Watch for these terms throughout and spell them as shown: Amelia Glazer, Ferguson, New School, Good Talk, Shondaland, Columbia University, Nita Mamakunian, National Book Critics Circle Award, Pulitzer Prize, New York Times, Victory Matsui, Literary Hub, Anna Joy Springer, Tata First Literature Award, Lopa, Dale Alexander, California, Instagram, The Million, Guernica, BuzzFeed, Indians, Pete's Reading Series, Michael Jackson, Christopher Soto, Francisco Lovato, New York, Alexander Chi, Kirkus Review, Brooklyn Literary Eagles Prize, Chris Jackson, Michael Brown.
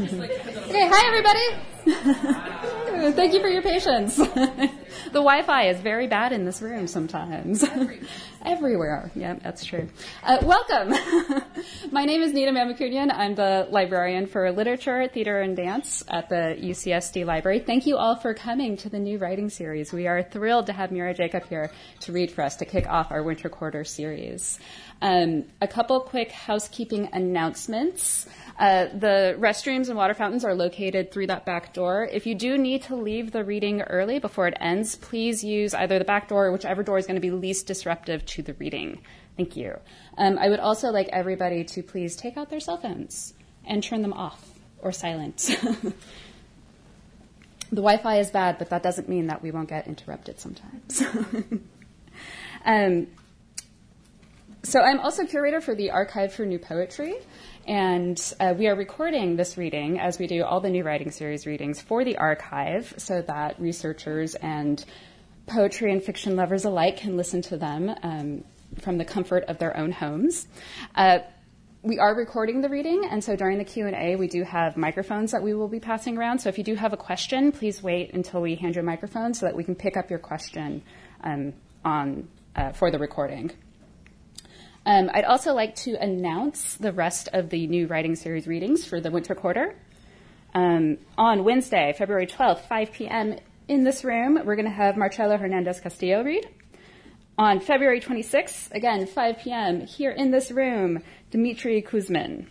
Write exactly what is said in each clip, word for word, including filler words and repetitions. Okay, hi everybody. Thank you for your patience. The Wi-Fi is very bad in this room sometimes. Everywhere. Yeah, that's true. Uh, welcome. My name is Nita Mamakunian. I'm the librarian for literature, theater, and dance at the U C S D Library. Thank you all for coming to the new writing series. We are thrilled to have Mira Jacob here to read for us to kick off our winter quarter series. Um, a couple quick housekeeping announcements. Uh, the restrooms and water fountains are located through that back door. If you do need to leave the reading early before it ends, please use either the back door or whichever door is going to be least disruptive to the reading. Thank you. Um, I would also like everybody to please take out their cell phones and turn them off or silent. The Wi-Fi is bad, but that doesn't mean that we won't get interrupted sometimes. um, So I'm also curator for the Archive for New Poetry, and uh, we are recording this reading, as we do all the new writing series readings, for the archive so that researchers and poetry and fiction lovers alike can listen to them um, from the comfort of their own homes. Uh, we are recording the reading, and so during the Q and A, we do have microphones that we will be passing around. So if you do have a question, please wait until we hand you a microphone so that we can pick up your question um, on uh, for the recording. Um, I'd also like to announce the rest of the new writing series readings for the winter quarter. Um, on Wednesday, February twelfth, five p.m. in this room, we're going to have Marcelo Hernandez-Castillo read. On February twenty-sixth, again, five p.m. here in this room, Dmitri Kuzmin.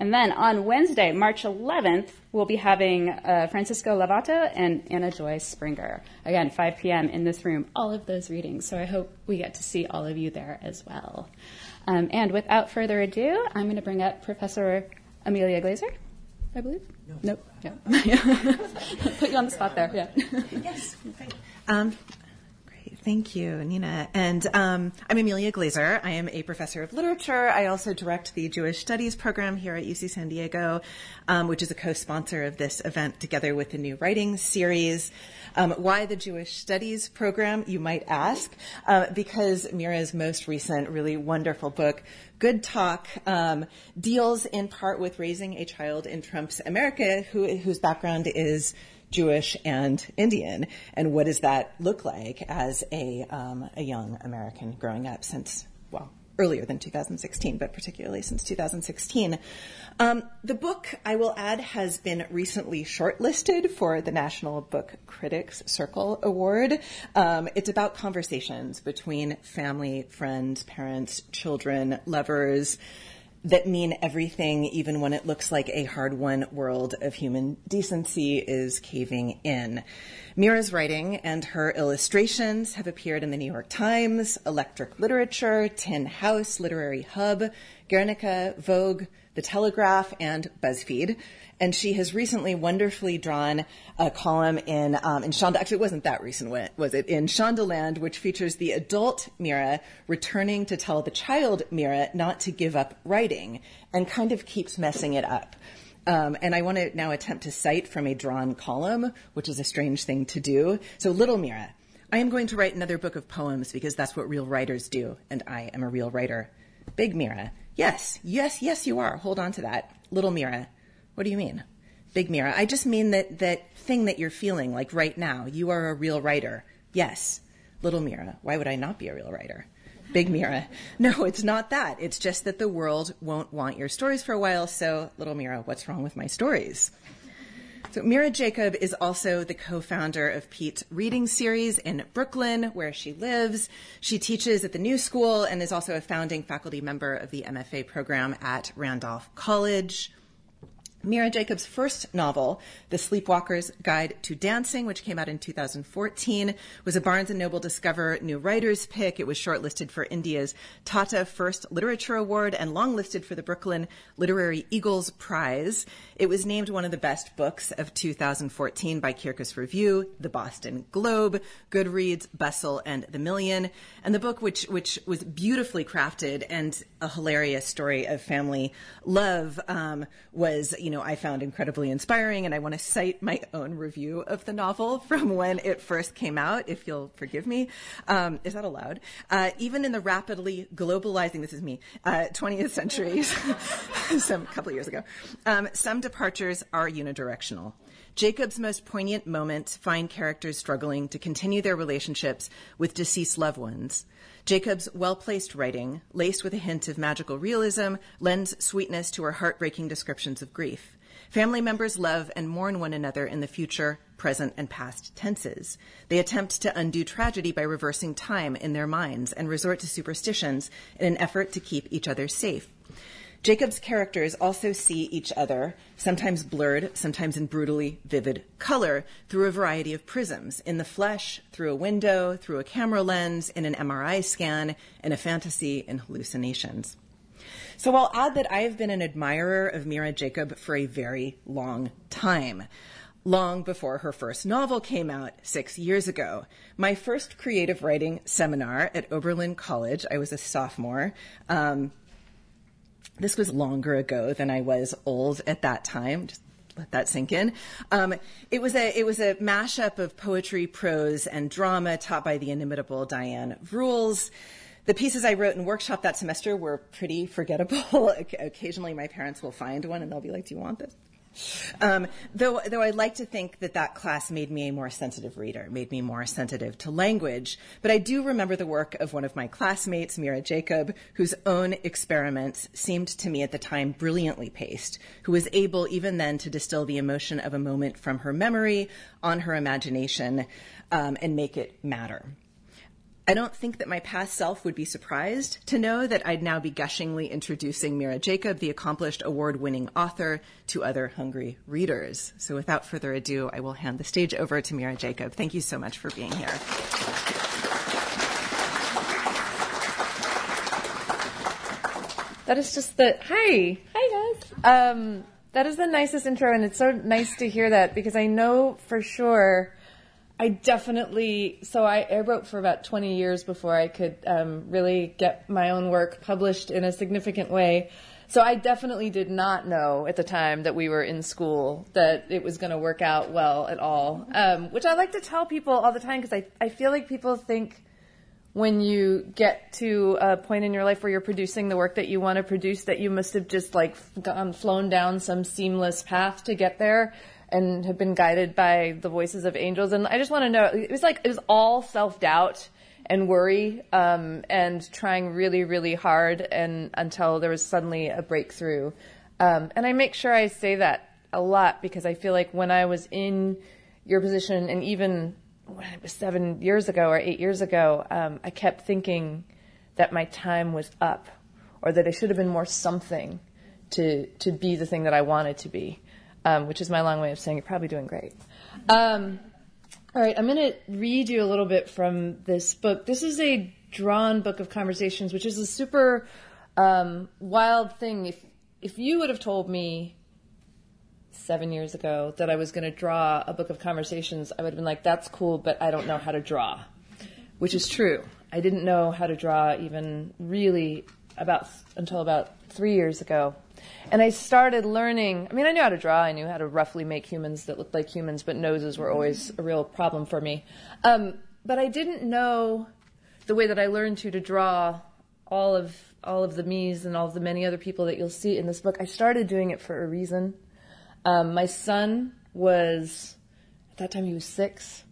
And then on Wednesday, March eleventh, we'll be having uh, Francisco Lovato and Anna Joy Springer. Again, five p.m. in this room, all of those readings. So I hope we get to see all of you there as well. Um, and without further ado, I'm going to bring up Professor Amelia Glazer, I believe. No. Nope. Yeah. Put you on the spot there. Yeah. Yes. Great. Um, Thank you, Nina. And um, I'm Amelia Glazer. I am a professor of literature. I also direct the Jewish Studies program here at U C San Diego, um, which is a co-sponsor of this event together with the new writing series. Um, why the Jewish Studies program, you might ask, uh, because Mira's most recent really wonderful book, Good Talk, um, deals in part with raising a child in Trump's America who, whose background is Jewish and Indian, and what does that look like as a um, a young American growing up since, well, earlier than two thousand sixteen, but particularly since two thousand sixteen. Um, the book, I will add, has been recently shortlisted for the National Book Critics Circle Award. Um, it's about conversations between family, friends, parents, children, lovers, that mean everything, even when it looks like a hard-won world of human decency is caving in. Mira's writing and her illustrations have appeared in the New York Times, Electric Literature, Tin House, Literary Hub, Guernica, Vogue, The Telegraph, and BuzzFeed. And she has recently wonderfully drawn a column in, um, in Shonda, actually it wasn't that recent, was it? In Shondaland, which features the adult Mira returning to tell the child Mira not to give up writing and kind of keeps messing it up. Um, and I want to now attempt to cite from a drawn column, which is a strange thing to do. So, little Mira, I am going to write another book of poems because that's what real writers do, and I am a real writer. Big Mira, yes, yes, yes, you are. Hold on to that. Little Mira, what do you mean? Big Mira, I just mean that that thing that you're feeling, like right now, you are a real writer. Yes. Little Mira, why would I not be a real writer? Big Mira, no, it's not that. It's just that the world won't want your stories for a while, so little Mira, what's wrong with my stories? So Mira Jacob is also the co-founder of Pete's Reading Series in Brooklyn, where she lives. She teaches at the New School and is also a founding faculty member of the M F A program at Randolph College. Mira Jacob's first novel, The Sleepwalker's Guide to Dancing, which came out in two thousand fourteen, was a Barnes and Noble Discover New Writers pick. It was shortlisted for India's Tata First Literature Award and longlisted for the Brooklyn Literary Eagles Prize. It was named one of the best books of two thousand fourteen by Kirkus Review, the Boston Globe, Goodreads, Bustle, and The Million. And the book, which which was beautifully crafted and a hilarious story of family love, um, was, you know, know, I found incredibly inspiring. And I want to cite my own review of the novel from when it first came out, if you'll forgive me. Um, is that allowed? Uh, even in the rapidly globalizing, this is me, uh, twentieth century, some couple of years ago, um, some departures are unidirectional. Jacob's most poignant moments find characters struggling to continue their relationships with deceased loved ones. Jacob's well-placed writing, laced with a hint of magical realism, lends sweetness to her heartbreaking descriptions of grief. Family members love and mourn one another in the future, present, and past tenses. They attempt to undo tragedy by reversing time in their minds and resort to superstitions in an effort to keep each other safe. Jacob's characters also see each other, sometimes blurred, sometimes in brutally vivid color, through a variety of prisms, in the flesh, through a window, through a camera lens, in an M R I scan, in a fantasy, in hallucinations. So I'll add that I have been an admirer of Mira Jacob for a very long time. Long before her first novel came out six years ago. My first creative writing seminar at Oberlin College, I was a sophomore, um, this was longer ago than I was old at that time. Just let that sink in. Um, it was a it was a mashup of poetry, prose, and drama taught by the inimitable Diane Vrules. The pieces I wrote in workshop that semester were pretty forgettable. Occasionally, my parents will find one, and they'll be like, "Do you want this?" Um, though, though I like to think that that class made me a more sensitive reader, made me more sensitive to language. But I do remember the work of one of my classmates, Mira Jacob, whose own experiments seemed to me at the time brilliantly paced, who was able even then to distill the emotion of a moment from her memory on her imagination, um, and make it matter. I don't think that my past self would be surprised to know that I'd now be gushingly introducing Mira Jacob, the accomplished award-winning author, to other hungry readers. So without further ado, I will hand the stage over to Mira Jacob. Thank you so much for being here. That is just the, hi. Hi, guys. Um, that is the nicest intro, and it's so nice to hear that because I know for sure I definitely, so I, I wrote for about twenty years before I could um, really get my own work published in a significant way. So I definitely did not know at the time that we were in school that it was going to work out well at all, um, which I like to tell people all the time because I, I feel like people think when you get to a point in your life where you're producing the work that you want to produce that you must have just like gone, flown down some seamless path to get there and have been guided by the voices of angels. And I just want to know, it was like, it was all self-doubt and worry, um, and trying really, really hard and until there was suddenly a breakthrough. Um, and I make sure I say that a lot because I feel like when I was in your position and even when it was seven years ago or eight years ago, um, I kept thinking that my time was up or that I should have been more something to, to be the thing that I wanted to be. Um, which is my long way of saying you're probably doing great. Um, all right, I'm going to read you a little bit from this book. This is a drawn book of conversations, which is a super um, wild thing. If if you would have told me seven years ago that I was going to draw a book of conversations, I would have been like, that's cool, but I don't know how to draw, which is true. I didn't know how to draw even really about until about three years ago. And I started learning, I mean, I knew how to draw. I knew how to roughly make humans that looked like humans, but noses were always a real problem for me. Um, but I didn't know the way that I learned to, to draw all of all of the me's and all of the many other people that you'll see in this book. I started doing it for a reason. Um, my son was, at that time he was six.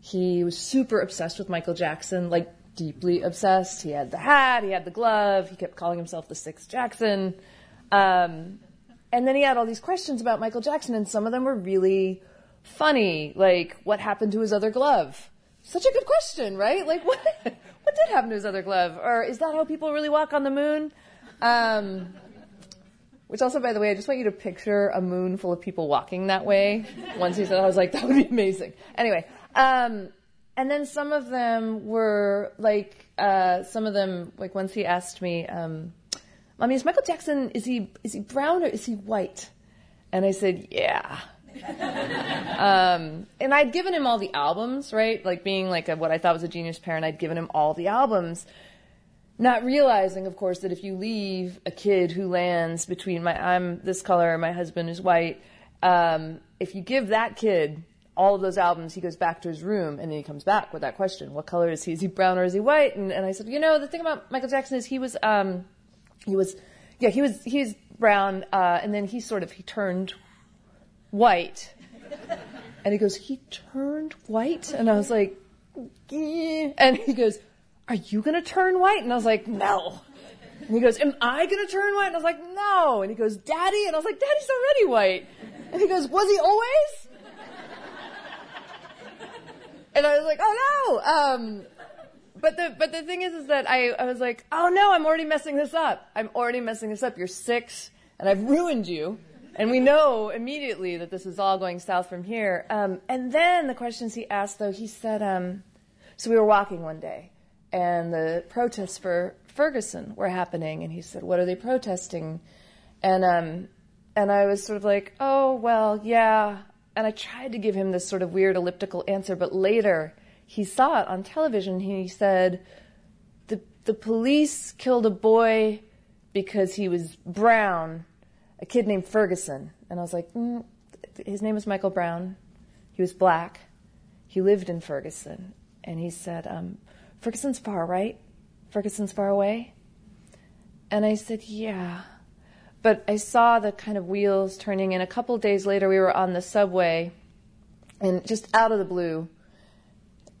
He was super obsessed with Michael Jackson, like deeply obsessed. He had the hat, he had the glove. He kept calling himself the Sixth Jackson. Um, and then he had all these questions about Michael Jackson, and some of them were really funny, like what happened to his other glove? Such a good question, right? Like what, what did happen to his other glove? Or is that how people really walk on the moon? Um, which also, by the way, I just want you to picture a moon full of people walking that way. Once he said, I was like, that would be amazing. Anyway, um, and then some of them were like, uh, some of them, like once he asked me, um, Mommy, is Michael Jackson, is he is he brown or is he white? And I said, yeah. um, and I'd given him all the albums, right? Like being like a, what I thought was a genius parent, I'd given him all the albums. Not realizing, of course, that if you leave a kid who lands between my I'm this color and my husband is white, um, if you give that kid all of those albums, he goes back to his room and then he comes back with that question. What color is he? Is he brown or is he white? And, and I said, you know, the thing about Michael Jackson is he was, um, he was, yeah, he was, he was brown. Uh, and then he sort of, he turned white. And he goes, he turned white? And I was like, eh. And he goes, are you going to turn white? And I was like, no. And he goes, am I going to turn white? And I was like, no. And he goes, Daddy? And I was like, Daddy's already white. And he goes, was he always? And I was like, oh no. Um, but the, but the thing is, is that I, I was like, oh no, I'm already messing this up. I'm already messing this up. You're six and I've ruined you. And we know immediately that this is all going south from here. Um, and then the questions he asked, though, he said, um, so we were walking one day and the protests for Ferguson were happening. And he said, what are they protesting? And, um, and I was sort of like, oh, well, yeah. And I tried to give him this sort of weird elliptical answer, but later he saw it on television. He said, the, the police killed a boy because he was brown, a kid named Ferguson. And I was like, mm. His name was Michael Brown. He was black. He lived in Ferguson. And he said, um, Ferguson's far, right? Ferguson's far away? And I said, yeah. But I saw the kind of wheels turning, and a couple days later we were on the subway, and just out of the blue,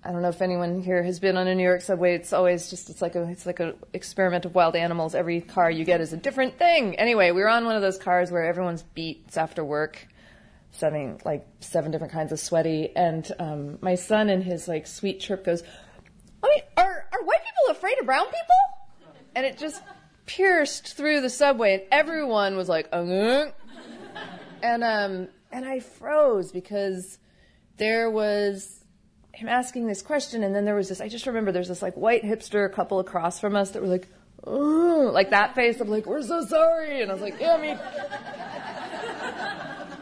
I don't know if anyone here has been on a New York subway. It's always just, it's like a, it's like an experiment of wild animals. Every car you get is a different thing. Anyway, we were on one of those cars where everyone's beat. It's after work. It's having like seven different kinds of sweaty. And um, my son in his like sweet chirp goes, I mean, are, are white people afraid of brown people? And it just pierced through the subway, and everyone was like, uh-huh. and um, and I froze because there was him asking this question, and then there was this. I just remember there's this like white hipster couple across from us that were like, oh, like that face of like, we're so sorry, and I was like, yeah, me.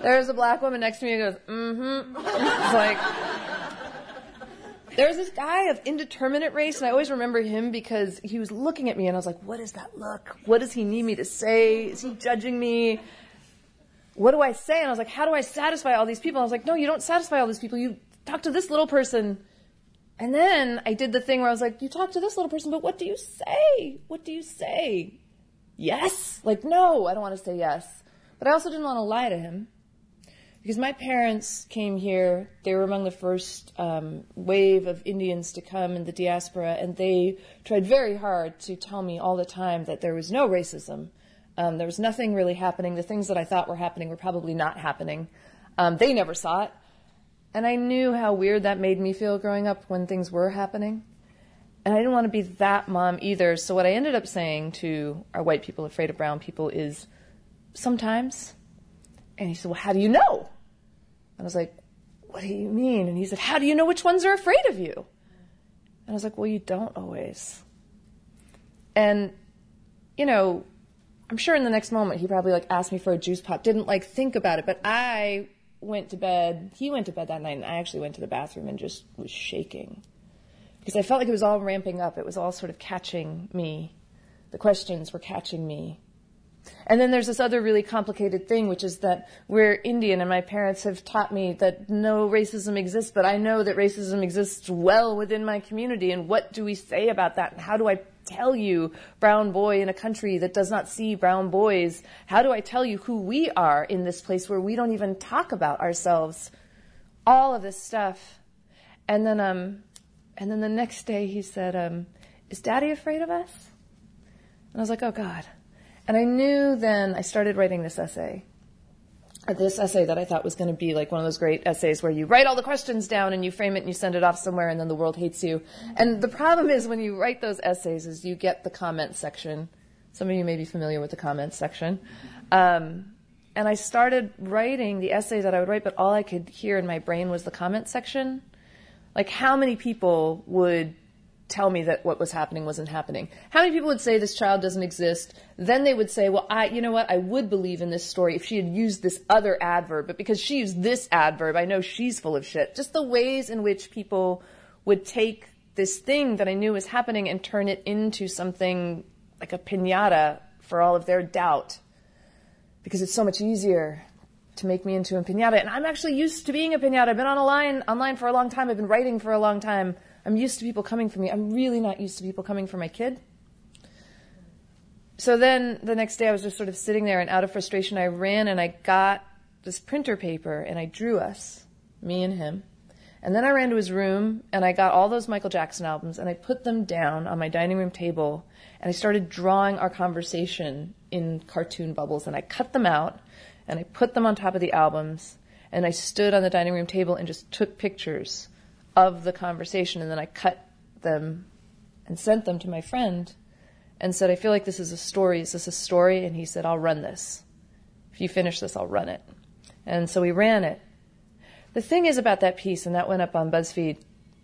There's a black woman next to me who goes, mm-hmm. It's like there's this guy of indeterminate race, and I always remember him because he was looking at me, and I was like, what is that look? What does he need me to say? Is he judging me? What do I say? And I was like, how do I satisfy all these people? And I was like, no, you don't satisfy all these people. You talk to this little person. And then I did the thing where I was like, you talk to this little person, but what do you say? What do you say? Yes? Like, no, I don't want to say yes. But I also didn't want to lie to him. Because my parents came here, they were among the first um, wave of Indians to come in the diaspora, and they tried very hard to tell me all the time that there was no racism. Um, there was nothing really happening. The things that I thought were happening were probably not happening. Um, they never saw it. And I knew how weird that made me feel growing up when things were happening. And I didn't want to be that mom either. So what I ended up saying to our white people afraid of brown people is, sometimes. And he said, well, how do you know? And I was like, what do you mean? And he said, how do you know which ones are afraid of you? And I was like, well, you don't always. And, you know, I'm sure in the next moment he probably, like, asked me for a juice pop, didn't, like, think about it. But I went to bed. He went to bed that night, and I actually went to the bathroom and just was shaking. Because I felt like it was all ramping up. It was all sort of catching me. The questions were catching me. And then there's this other really complicated thing, which is that we're Indian, and my parents have taught me that no racism exists, but I know that racism exists well within my community, and what do we say about that? And how do I tell you, brown boy in a country that does not see brown boys, how do I tell you who we are in this place where we don't even talk about ourselves? All of this stuff. And then, um, and then the next day he said, um, is Daddy afraid of us? And I was like, oh, God. And I knew then, I started writing this essay, this essay that I thought was going to be like one of those great essays where you write all the questions down and you frame it and you send it off somewhere and then the world hates you. And the problem is when you write those essays is you get the comment section. Some of you may be familiar with the comment section. Um, and I started writing the essay that I would write, but all I could hear in my brain was the comment section. Like, how many people would tell me that what was happening wasn't happening? How many people would say this child doesn't exist? Then they would say, well, I, you know what? I would believe in this story if she had used this other adverb, but because she used this adverb, I know she's full of shit. Just the ways in which people would take this thing that I knew was happening and turn it into something like a piñata for all of their doubt, because it's so much easier to make me into a piñata. And I'm actually used to being a piñata. I've been on a line, online for a long time. I've been writing for a long time. I'm used to people coming for me. I'm really not used to people coming for my kid. So then the next day I was just sort of sitting there, and out of frustration I ran and I got this printer paper and I drew us, me and him. And then I ran to his room and I got all those Michael Jackson albums and I put them down on my dining room table and I started drawing our conversation in cartoon bubbles, and I cut them out and I put them on top of the albums and I stood on the dining room table and just took pictures of the conversation, and then I cut them and sent them to my friend and said, I feel like this is a story. Is this a story? And he said, I'll run this. If you finish this, I'll run it. And so we ran it. The thing is about that piece, and that went up on BuzzFeed,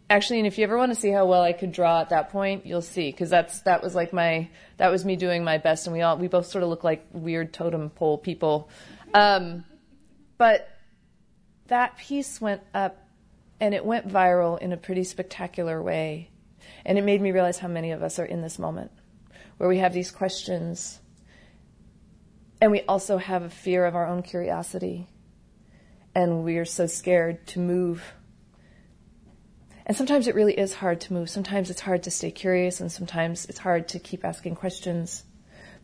actually, and if you ever want to see how well I could draw at that point, you'll see, because that's that was like my that was me doing my best, and we all we both sort of look like weird totem pole people, um, but that piece went up, and it went viral in a pretty spectacular way, and it made me realize how many of us are in this moment, where we have these questions, and we also have a fear of our own curiosity. And we're so scared to move. And sometimes it really is hard to move. Sometimes it's hard to stay curious, and sometimes it's hard to keep asking questions.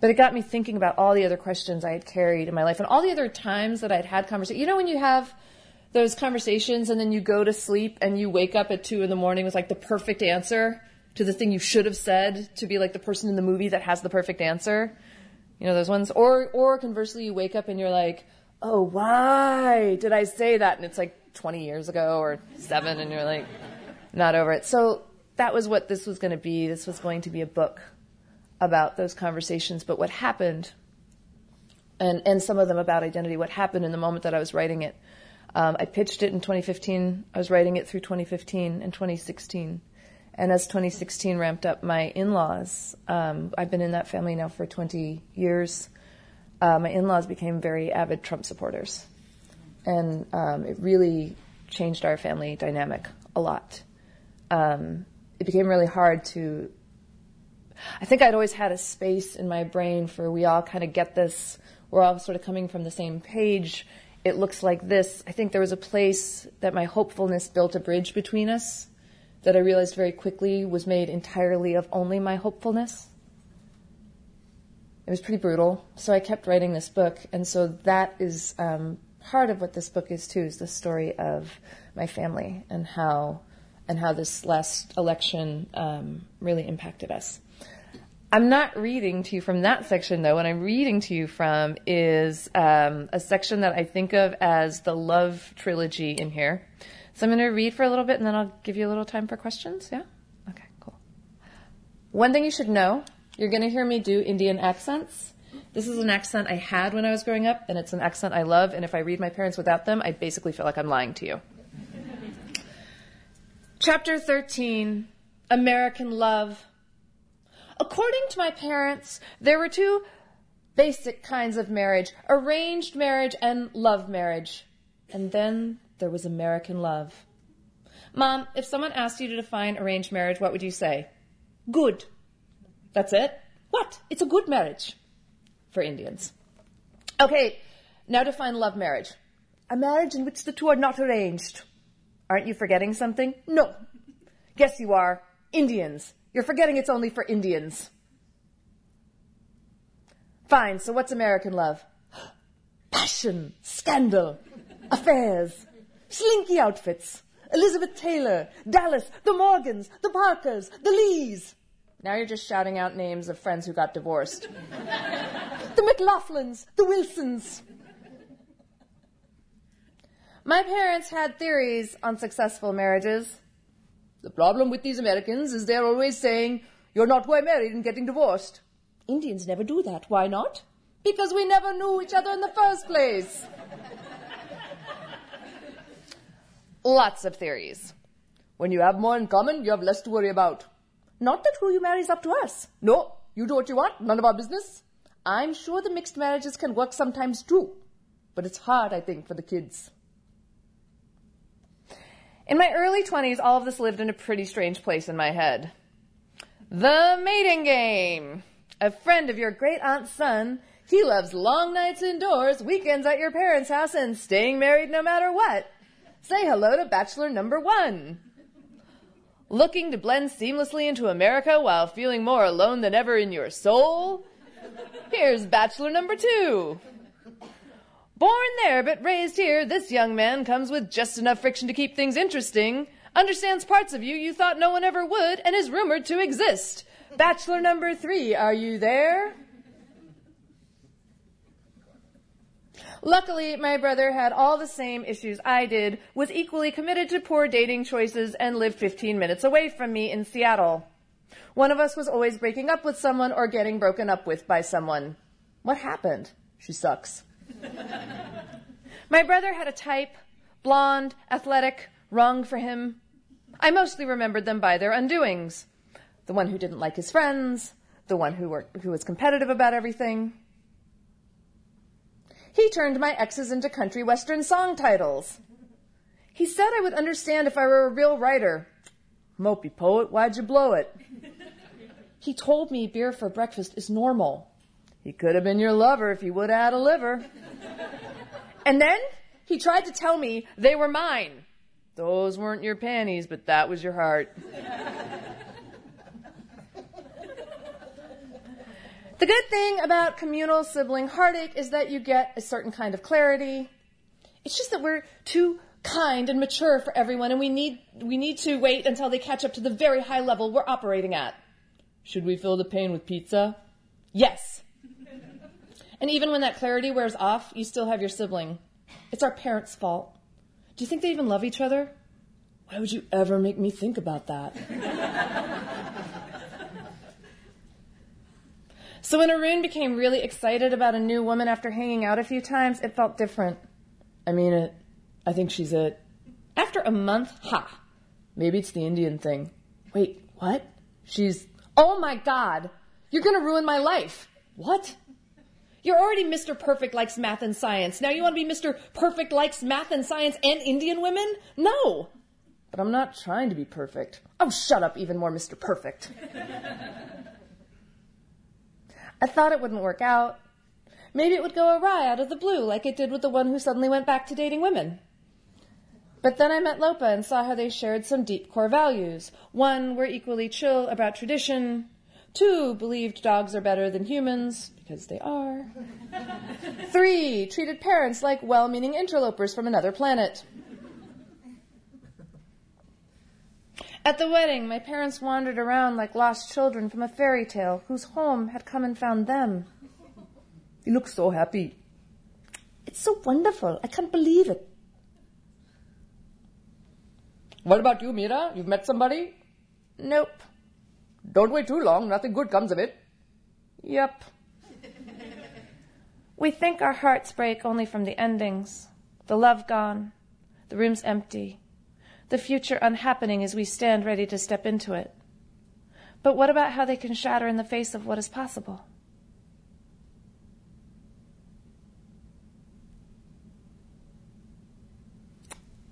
But it got me thinking about all the other questions I had carried in my life and all the other times that I'd had conversations. You know when you have those conversations and then you go to sleep and you wake up at two in the morning with like the perfect answer to the thing you should have said, to be like the person in the movie that has the perfect answer? You know those ones? Or, or conversely, you wake up and you're like, oh, why did I say that? And it's like twenty years ago or seven, and you're like not over it. So that was what this was going to be. This was going to be a book about those conversations, but what happened, and, and some of them about identity, what happened in the moment that I was writing it. Um, I pitched it in twenty fifteen. I was writing it through twenty fifteen and twenty sixteen. And as twenty sixteen ramped up, my in-laws, um, I've been in that family now for twenty years, Uh, my in-laws became very avid Trump supporters, and um, it really changed our family dynamic a lot. Um, it became really hard to... I think I'd always had a space in my brain for we all kind of get this, we're all sort of coming from the same page, it looks like this. I think there was a place that my hopefulness built a bridge between us that I realized very quickly was made entirely of only my hopefulness. It was pretty brutal, so I kept writing this book, and so that is um, part of what this book is too, is the story of my family and how and how this last election um, really impacted us. I'm not reading to you from that section, though. What I'm reading to you from is um, a section that I think of as the love trilogy in here. So I'm going to read for a little bit, and then I'll give you a little time for questions. Yeah? Okay, cool. One thing you should know. You're going to hear me do Indian accents. This is an accent I had when I was growing up, and it's an accent I love, and if I read my parents without them, I basically feel like I'm lying to you. Chapter thirteen, American Love. According to my parents, there were two basic kinds of marriage, arranged marriage and love marriage. And then there was American love. Mom, if someone asked you to define arranged marriage, what would you say? Good. That's it? What? It's a good marriage for Indians. Okay, now define love marriage. A marriage in which the two are not arranged. Aren't you forgetting something? No. Yes, you are. Indians. You're forgetting it's only for Indians. Fine, so what's American love? Passion, scandal, affairs, slinky outfits, Elizabeth Taylor, Dallas, the Morgans, the Parkers, the Lees. Now you're just shouting out names of friends who got divorced. The McLaughlins, the Wilsons. My parents had theories on successful marriages. The problem with these Americans is they're always saying, you're not why married and getting divorced. Indians never do that. Why not? Because we never knew each other in the first place. Lots of theories. When you have more in common, you have less to worry about. Not that who you marry is up to us. No, you do what you want, none of our business. I'm sure the mixed marriages can work sometimes too, but it's hard, I think, for the kids. In my early twenties, all of this lived in a pretty strange place in my head. The mating game. A friend of your great-aunt's son, he loves long nights indoors, weekends at your parents' house, and staying married no matter what. Say hello to bachelor number one. Looking to blend seamlessly into America while feeling more alone than ever in your soul? Here's bachelor number two. Born there but raised here, this young man comes with just enough friction to keep things interesting, understands parts of you you thought no one ever would, and is rumored to exist. Bachelor number three, are you there? Luckily, my brother had all the same issues I did, was equally committed to poor dating choices, and lived fifteen minutes away from me in Seattle. One of us was always breaking up with someone or getting broken up with by someone. What happened? She sucks. My brother had a type, blonde, athletic, wrong for him. I mostly remembered them by their undoings. The one who didn't like his friends, the one who, were, who was competitive about everything. He turned my exes into country western song titles. He said I would understand if I were a real writer. Mopey poet, why'd you blow it? He told me beer for breakfast is normal. He could have been your lover if he would have had a liver. And then he tried to tell me they were mine. Those weren't your panties, but that was your heart. The good thing about communal sibling heartache is that you get a certain kind of clarity. It's just that we're too kind and mature for everyone, and we need we need to wait until they catch up to the very high level we're operating at. Should we fill the pain with pizza? Yes. And even when that clarity wears off, you still have your sibling. It's our parents' fault. Do you think they even love each other? Why would you ever make me think about that? So when Arun became really excited about a new woman after hanging out a few times, it felt different. I mean it. I think she's it. After a month, ha. Maybe it's the Indian thing. Wait, what? She's, oh my God, you're going to ruin my life. What? You're already Mister Perfect likes math and science. Now you want to be Mister Perfect likes math and science and Indian women? No. But I'm not trying to be perfect. Oh, shut up, even more Mister Perfect. I thought it wouldn't work out. Maybe it would go awry out of the blue, like it did with the one who suddenly went back to dating women. But then I met Lopa and saw how they shared some deep core values. One, were equally chill about tradition. Two, believed dogs are better than humans, because they are. Three, treated parents like well-meaning interlopers from another planet. At the wedding, my parents wandered around like lost children from a fairy tale whose home had come and found them. You look so happy. It's so wonderful. I can't believe it. What about you, Mira? You've met somebody? Nope. Don't wait too long. Nothing good comes of it. Yep. We think our hearts break only from the endings. The love gone. The room's empty. The future unhappening as we stand ready to step into it. But what about how they can shatter in the face of what is possible?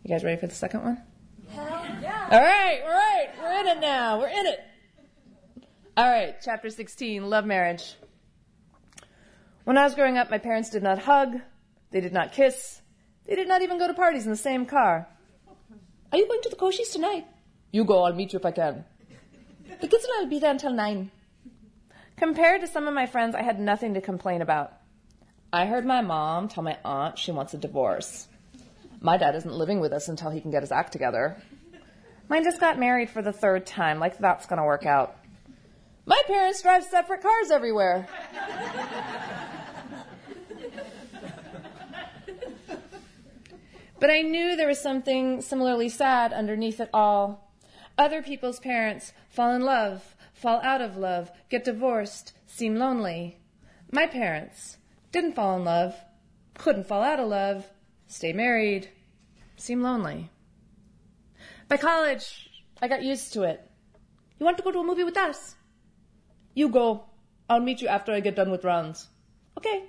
You guys ready for the second one? Yeah. All right, all right, we're in it now, we're in it. All right, chapter sixteen, love marriage. When I was growing up, my parents did not hug, they did not kiss, they did not even go to parties in the same car. Are you going to the Koshis tonight? You go, I'll meet you if I can. The kids and I will be there until nine. Compared to some of my friends, I had nothing to complain about. I heard my mom tell my aunt she wants a divorce. My dad isn't living with us until he can get his act together. Mine just got married for the third time, like that's going to work out. My parents drive separate cars everywhere. But I knew there was something similarly sad underneath it all. Other people's parents fall in love, fall out of love, get divorced, seem lonely. My parents didn't fall in love, couldn't fall out of love, stay married, seem lonely. By college, I got used to it. You want to go to a movie with us? You go. I'll meet you after I get done with rounds. Okay.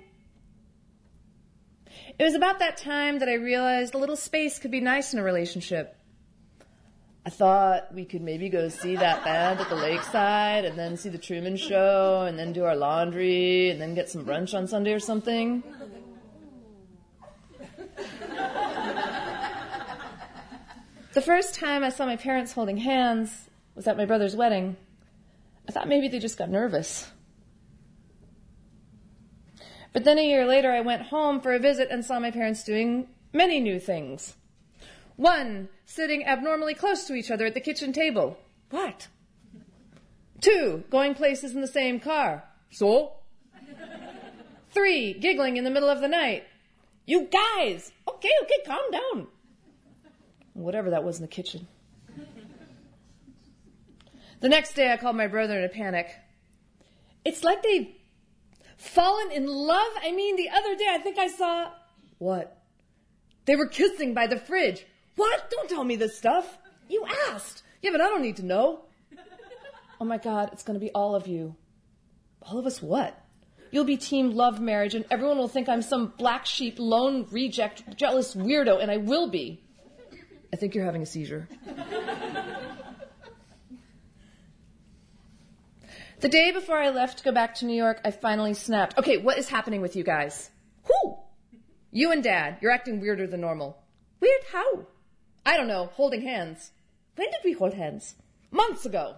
It was about that time that I realized a little space could be nice in a relationship. I thought we could maybe go see that band at the lakeside and then see the Truman Show and then do our laundry and then get some brunch on Sunday or something. The first time I saw my parents holding hands was at my brother's wedding. I thought maybe they just got nervous. But then a year later, I went home for a visit and saw my parents doing many new things. One, sitting abnormally close to each other at the kitchen table. What? Two, going places in the same car. So? Three, giggling in the middle of the night. You guys! Okay, okay, calm down. Whatever that was in the kitchen. The next day I called my brother in a panic. It's like they've fallen in love. I mean, the other day I think I saw... What? They were kissing by the fridge. What? Don't tell me this stuff. You asked. Yeah, but I don't need to know. Oh my God, it's going to be all of you. All of us what? You'll be team love marriage and everyone will think I'm some black sheep, lone reject, jealous weirdo, and I will be. I think you're having a seizure. The day before I left to go back to New York, I finally snapped. Okay, what is happening with you guys? Who? You and Dad, you're acting weirder than normal. Weird how? I don't know, holding hands. When did we hold hands? Months ago.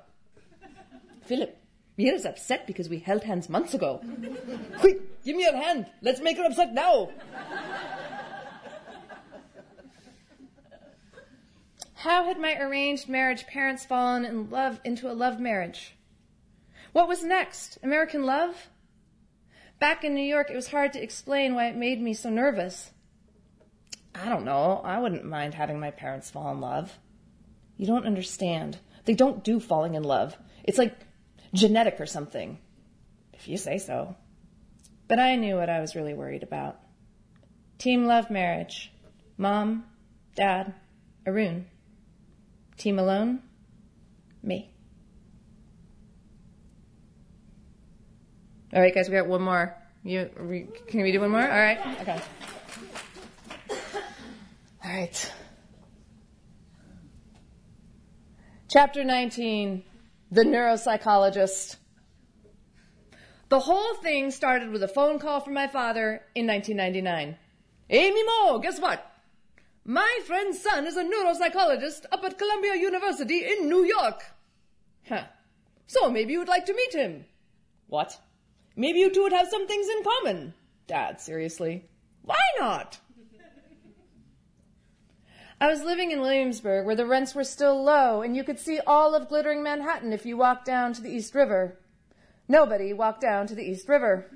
Philip, Mira's upset because we held hands months ago. Quick, give me your hand. Let's make her upset now. How had my arranged marriage parents fallen in love into a love marriage? What was next? American love? Back in New York, it was hard to explain why it made me so nervous. I don't know. I wouldn't mind having my parents fall in love. You don't understand. They don't do falling in love. It's like genetic or something. If you say so. But I knew what I was really worried about. Team love marriage. Mom, Dad, Arun. Team alone, me. All right, guys, we got one more. You, we, can we do one more? All right. Okay. All right. Chapter nineteen, The Neuropsychologist. The whole thing started with a phone call from my father in nineteen ninety-nine. Hey, Mimo, guess what? My friend's son is a neuropsychologist up at Columbia University in New York. Huh. So maybe you would like to meet him. What? Maybe you two would have some things in common. Dad, seriously. Why not? I was living in Williamsburg where the rents were still low and you could see all of glittering Manhattan if you walked down to the East River. Nobody walked down to the East River.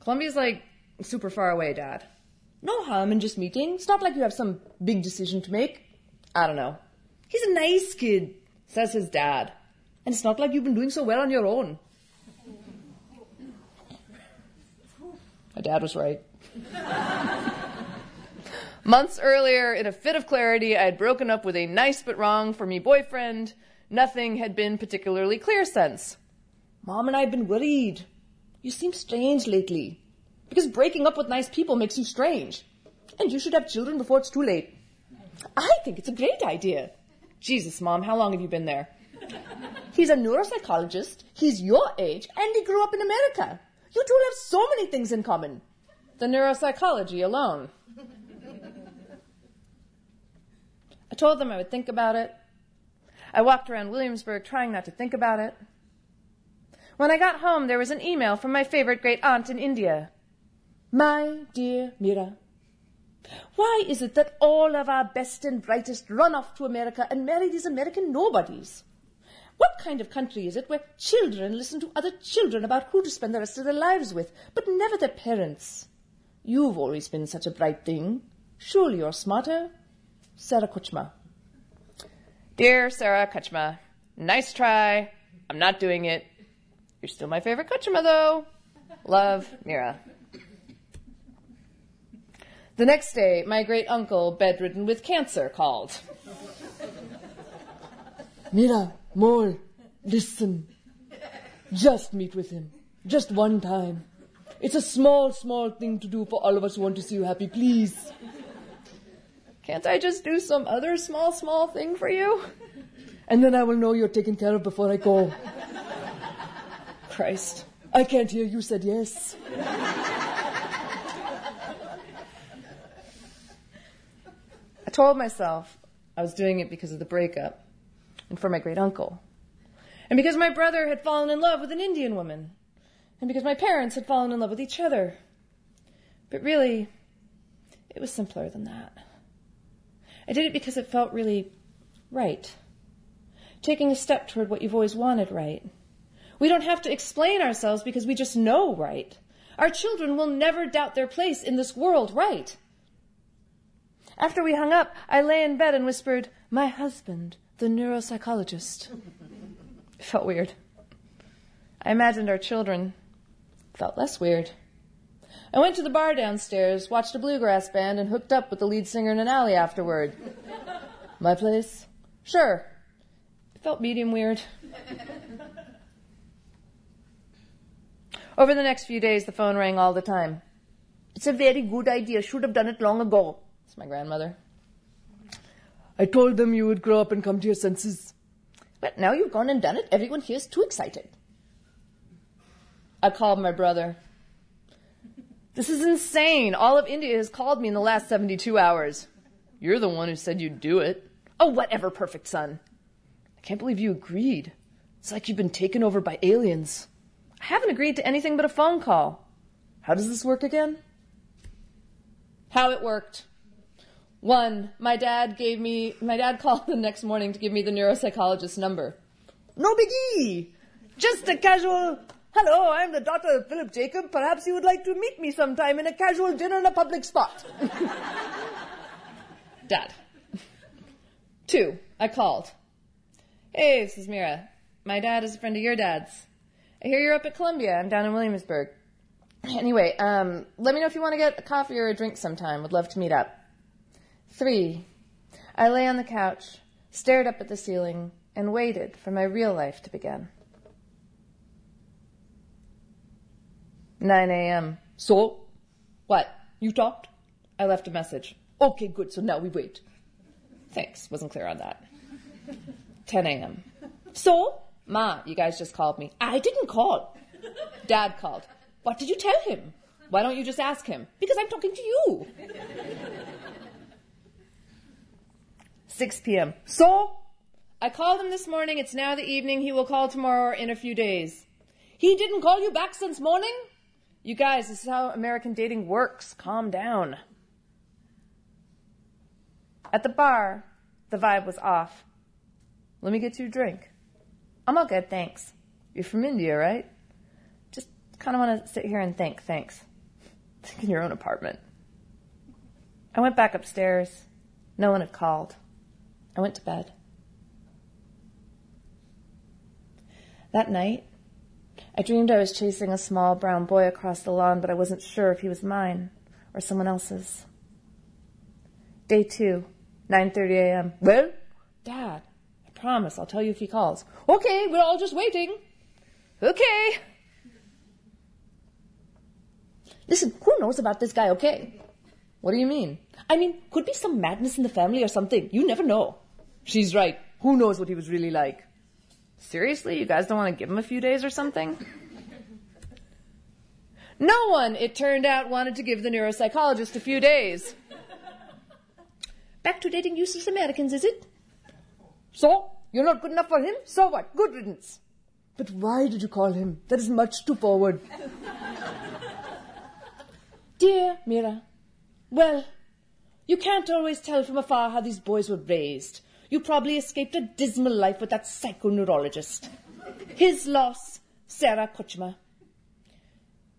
Columbia's like super far away, Dad. No harm in just meeting. It's not like you have some big decision to make. I don't know. He's a nice kid, says his dad. And it's not like you've been doing so well on your own. My dad was right. Months earlier, in a fit of clarity, I had broken up with a nice but wrong for me boyfriend. Nothing had been particularly clear since. Mom and I have been worried. You seem strange lately. Because breaking up with nice people makes you strange. And you should have children before it's too late. I think it's a great idea. Jesus, Mom, how long have you been there? He's a neuropsychologist, he's your age, and he grew up in America. You two have so many things in common. The neuropsychology alone. I told them I would think about it. I walked around Williamsburg trying not to think about it. When I got home, there was an email from my favorite great aunt in India. My dear Mira, why is it that all of our best and brightest run off to America and marry these American nobodies? What kind of country is it where children listen to other children about who to spend the rest of their lives with, but never their parents? You've always been such a bright thing. Surely you're smarter. Sarah Kuchma. Dear Sarah Kuchma, nice try. I'm not doing it. You're still my favorite Kuchma, though. Love, Mira. The next day, my great-uncle, bedridden with cancer, called. Mira, Mole, listen. Just meet with him. Just one time. It's a small, small thing to do for all of us who want to see you happy, please. Can't I just do some other small, small thing for you? And then I will know you're taken care of before I go. Christ, I can't hear you said yes. I told myself I was doing it because of the breakup and for my great uncle. And because my brother had fallen in love with an Indian woman. And because my parents had fallen in love with each other. But really, it was simpler than that. I did it because it felt really right. Taking a step toward what you've always wanted right. We don't have to explain ourselves because we just know right. Our children will never doubt their place in this world right. After we hung up, I lay in bed and whispered, "My husband, the neuropsychologist." It felt weird. I imagined our children. Felt less weird. I went to the bar downstairs, watched a bluegrass band, and hooked up with the lead singer in an alley afterward. My place? Sure. It felt medium weird. Over the next few days, the phone rang all the time. "It's a very good idea. Should have done it long ago." It's my grandmother. "I told them you would grow up and come to your senses." "But now you've gone and done it. Everyone here is too excited." I called my brother. "This is insane. All of India has called me in the last seventy-two hours. You're the one who said you'd do it." "Oh, whatever, perfect son. I can't believe you agreed. It's like you've been taken over by aliens." "I haven't agreed to anything but a phone call." "How does this work again?" How it worked. One, my dad gave me, my dad called the next morning to give me the neuropsychologist's number. "No biggie. Just a casual... Hello, I'm the daughter of Philip Jacob. Perhaps you would like to meet me sometime in a casual dinner in a public spot." Dad. Two, I called. "Hey, this is Mira. My dad is a friend of your dad's. I hear you're up at Columbia. I'm down in Williamsburg. Anyway, um, let me know if you want to get a coffee or a drink sometime. Would love to meet up." Three, I lay on the couch, stared up at the ceiling, and waited for my real life to begin. nine a.m. "So? What? You talked?" I left a message. "Okay, good, so now we wait." "Thanks, wasn't clear on that." ten a.m. "So? Ma, you guys just called me." "I didn't call." Dad called. "What did you tell him?" "Why don't you just ask him?" "Because I'm talking to you." six p.m. "So? I called him this morning. It's now the evening. He will call tomorrow or in a few days." "He didn't call you back since morning?" "You guys, this is how American dating works. Calm down." At the bar, the vibe was off. "Let me get you a drink." "I'm all good, thanks." "You're from India, right?" "Just kind of want to sit here and think, thanks." "Think in your own apartment." I went back upstairs. No one had called. I went to bed. That night, I dreamed I was chasing a small brown boy across the lawn, but I wasn't sure if he was mine or someone else's. Day two, nine thirty a.m. "Well?" "Dad, I promise I'll tell you if he calls." "Okay, we're all just waiting." "Okay." "Listen, who knows about this guy, okay?" "What do you mean?" "I mean, could be some madness in the family or something. You never know." She's right. Who knows what he was really like? Seriously, you guys don't want to give him a few days or something? No one, it turned out, wanted to give the neuropsychologist a few days. "Back to dating useless Americans, is it?" "So? You're not good enough for him? So what? Good riddance." "But why did you call him? That is much too forward." "Dear Mira, well, you can't always tell from afar how these boys were raised. You probably escaped a dismal life with that psychoneurologist. His loss, Sarah Kuchma."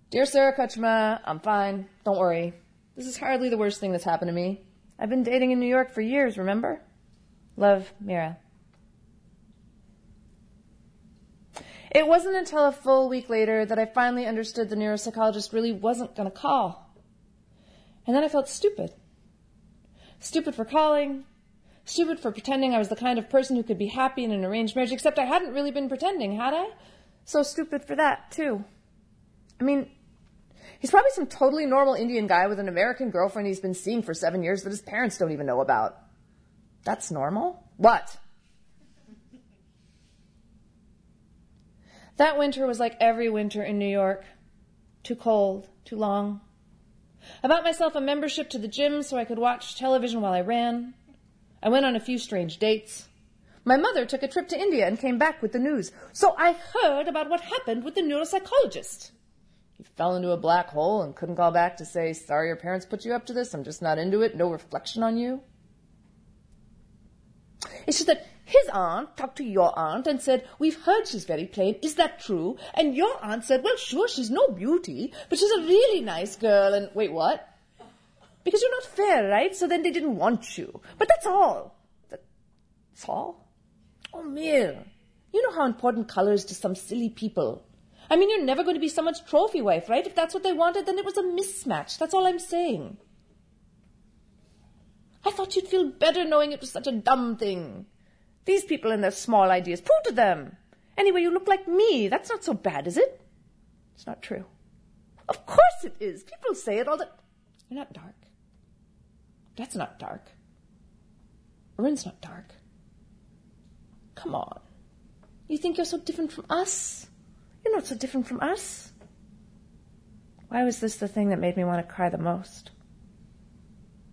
"Dear Sarah Kuchma, I'm fine. Don't worry. This is hardly the worst thing that's happened to me. I've been dating in New York for years, remember? Love, Mira." It wasn't until a full week later that I finally understood the neuropsychologist really wasn't going to call. And then I felt stupid. Stupid for calling. Stupid for pretending I was the kind of person who could be happy in an arranged marriage, except I hadn't really been pretending, had I? So stupid for that, too. I mean, He's probably some totally normal Indian guy with an American girlfriend he's been seeing for seven years that his parents don't even know about. That's normal? What? That winter was like every winter in New York. Too cold, too long. I bought myself a membership to the gym so I could watch television while I ran. I went on a few strange dates. My mother took a trip to India and came back with the news. So I heard about what happened with the neuropsychologist. He fell into a black hole and couldn't call back to say, sorry your parents put you up to this, I'm just not into it, no reflection on you. It's just that his aunt talked to your aunt and said, we've heard she's very plain, is that true? And your aunt said, well, sure, she's no beauty, but she's a really nice girl and... Wait, what? Because you're not fair, right? So then they didn't want you. But that's all. That's all? Oh, Mir, you know how important color is to some silly people. I mean, you're never going to be someone's trophy wife, right? If that's what they wanted, then it was a mismatch. That's all I'm saying. I thought you'd feel better knowing it was such a dumb thing. These people and their small ideas, prove to them. Anyway, you look like me. That's not so bad, is it? It's not true. Of course it is. People say it all the... You're not dark. That's not dark. Arun's not dark. Come on. You think you're so different from us? You're not so different from us. Why was this the thing that made me want to cry the most?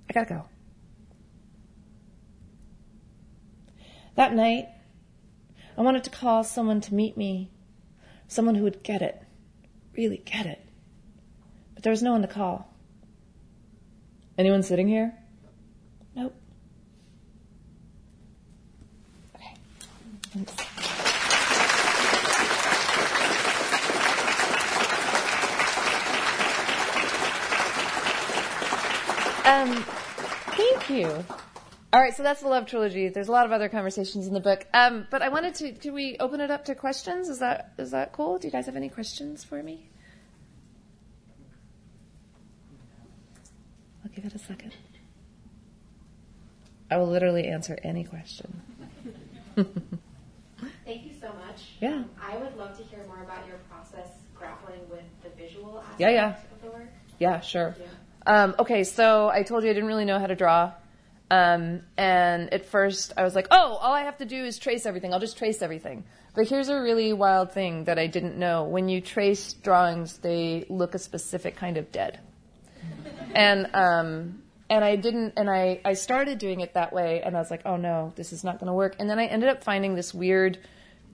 I gotta go. That night, I wanted to call someone to meet me, someone who would get it, really get it. But there was no one to call. Anyone sitting here? Nope. Okay. Thanks. Um, thank you. All right, so that's the Love Trilogy. There's a lot of other conversations in the book. Um, but I wanted to, can we open it up to questions? Is that is that cool? Do you guys have any questions for me? I'll give it a second. I will literally answer any question. Thank you so much. Yeah. Um, I would love to hear more about your process grappling with the visual aspect yeah, yeah. of the work. Yeah, sure. Yeah. Um, okay, so I told you I didn't really know how to draw. Um, and at first I was like, oh, all I have to do is trace everything. I'll just trace everything. But here's a really wild thing that I didn't know. When you trace drawings, they look a specific kind of dead. and, um, and I didn't, and I, I started doing it that way and I was like, oh no, this is not going to work. And then I ended up finding this weird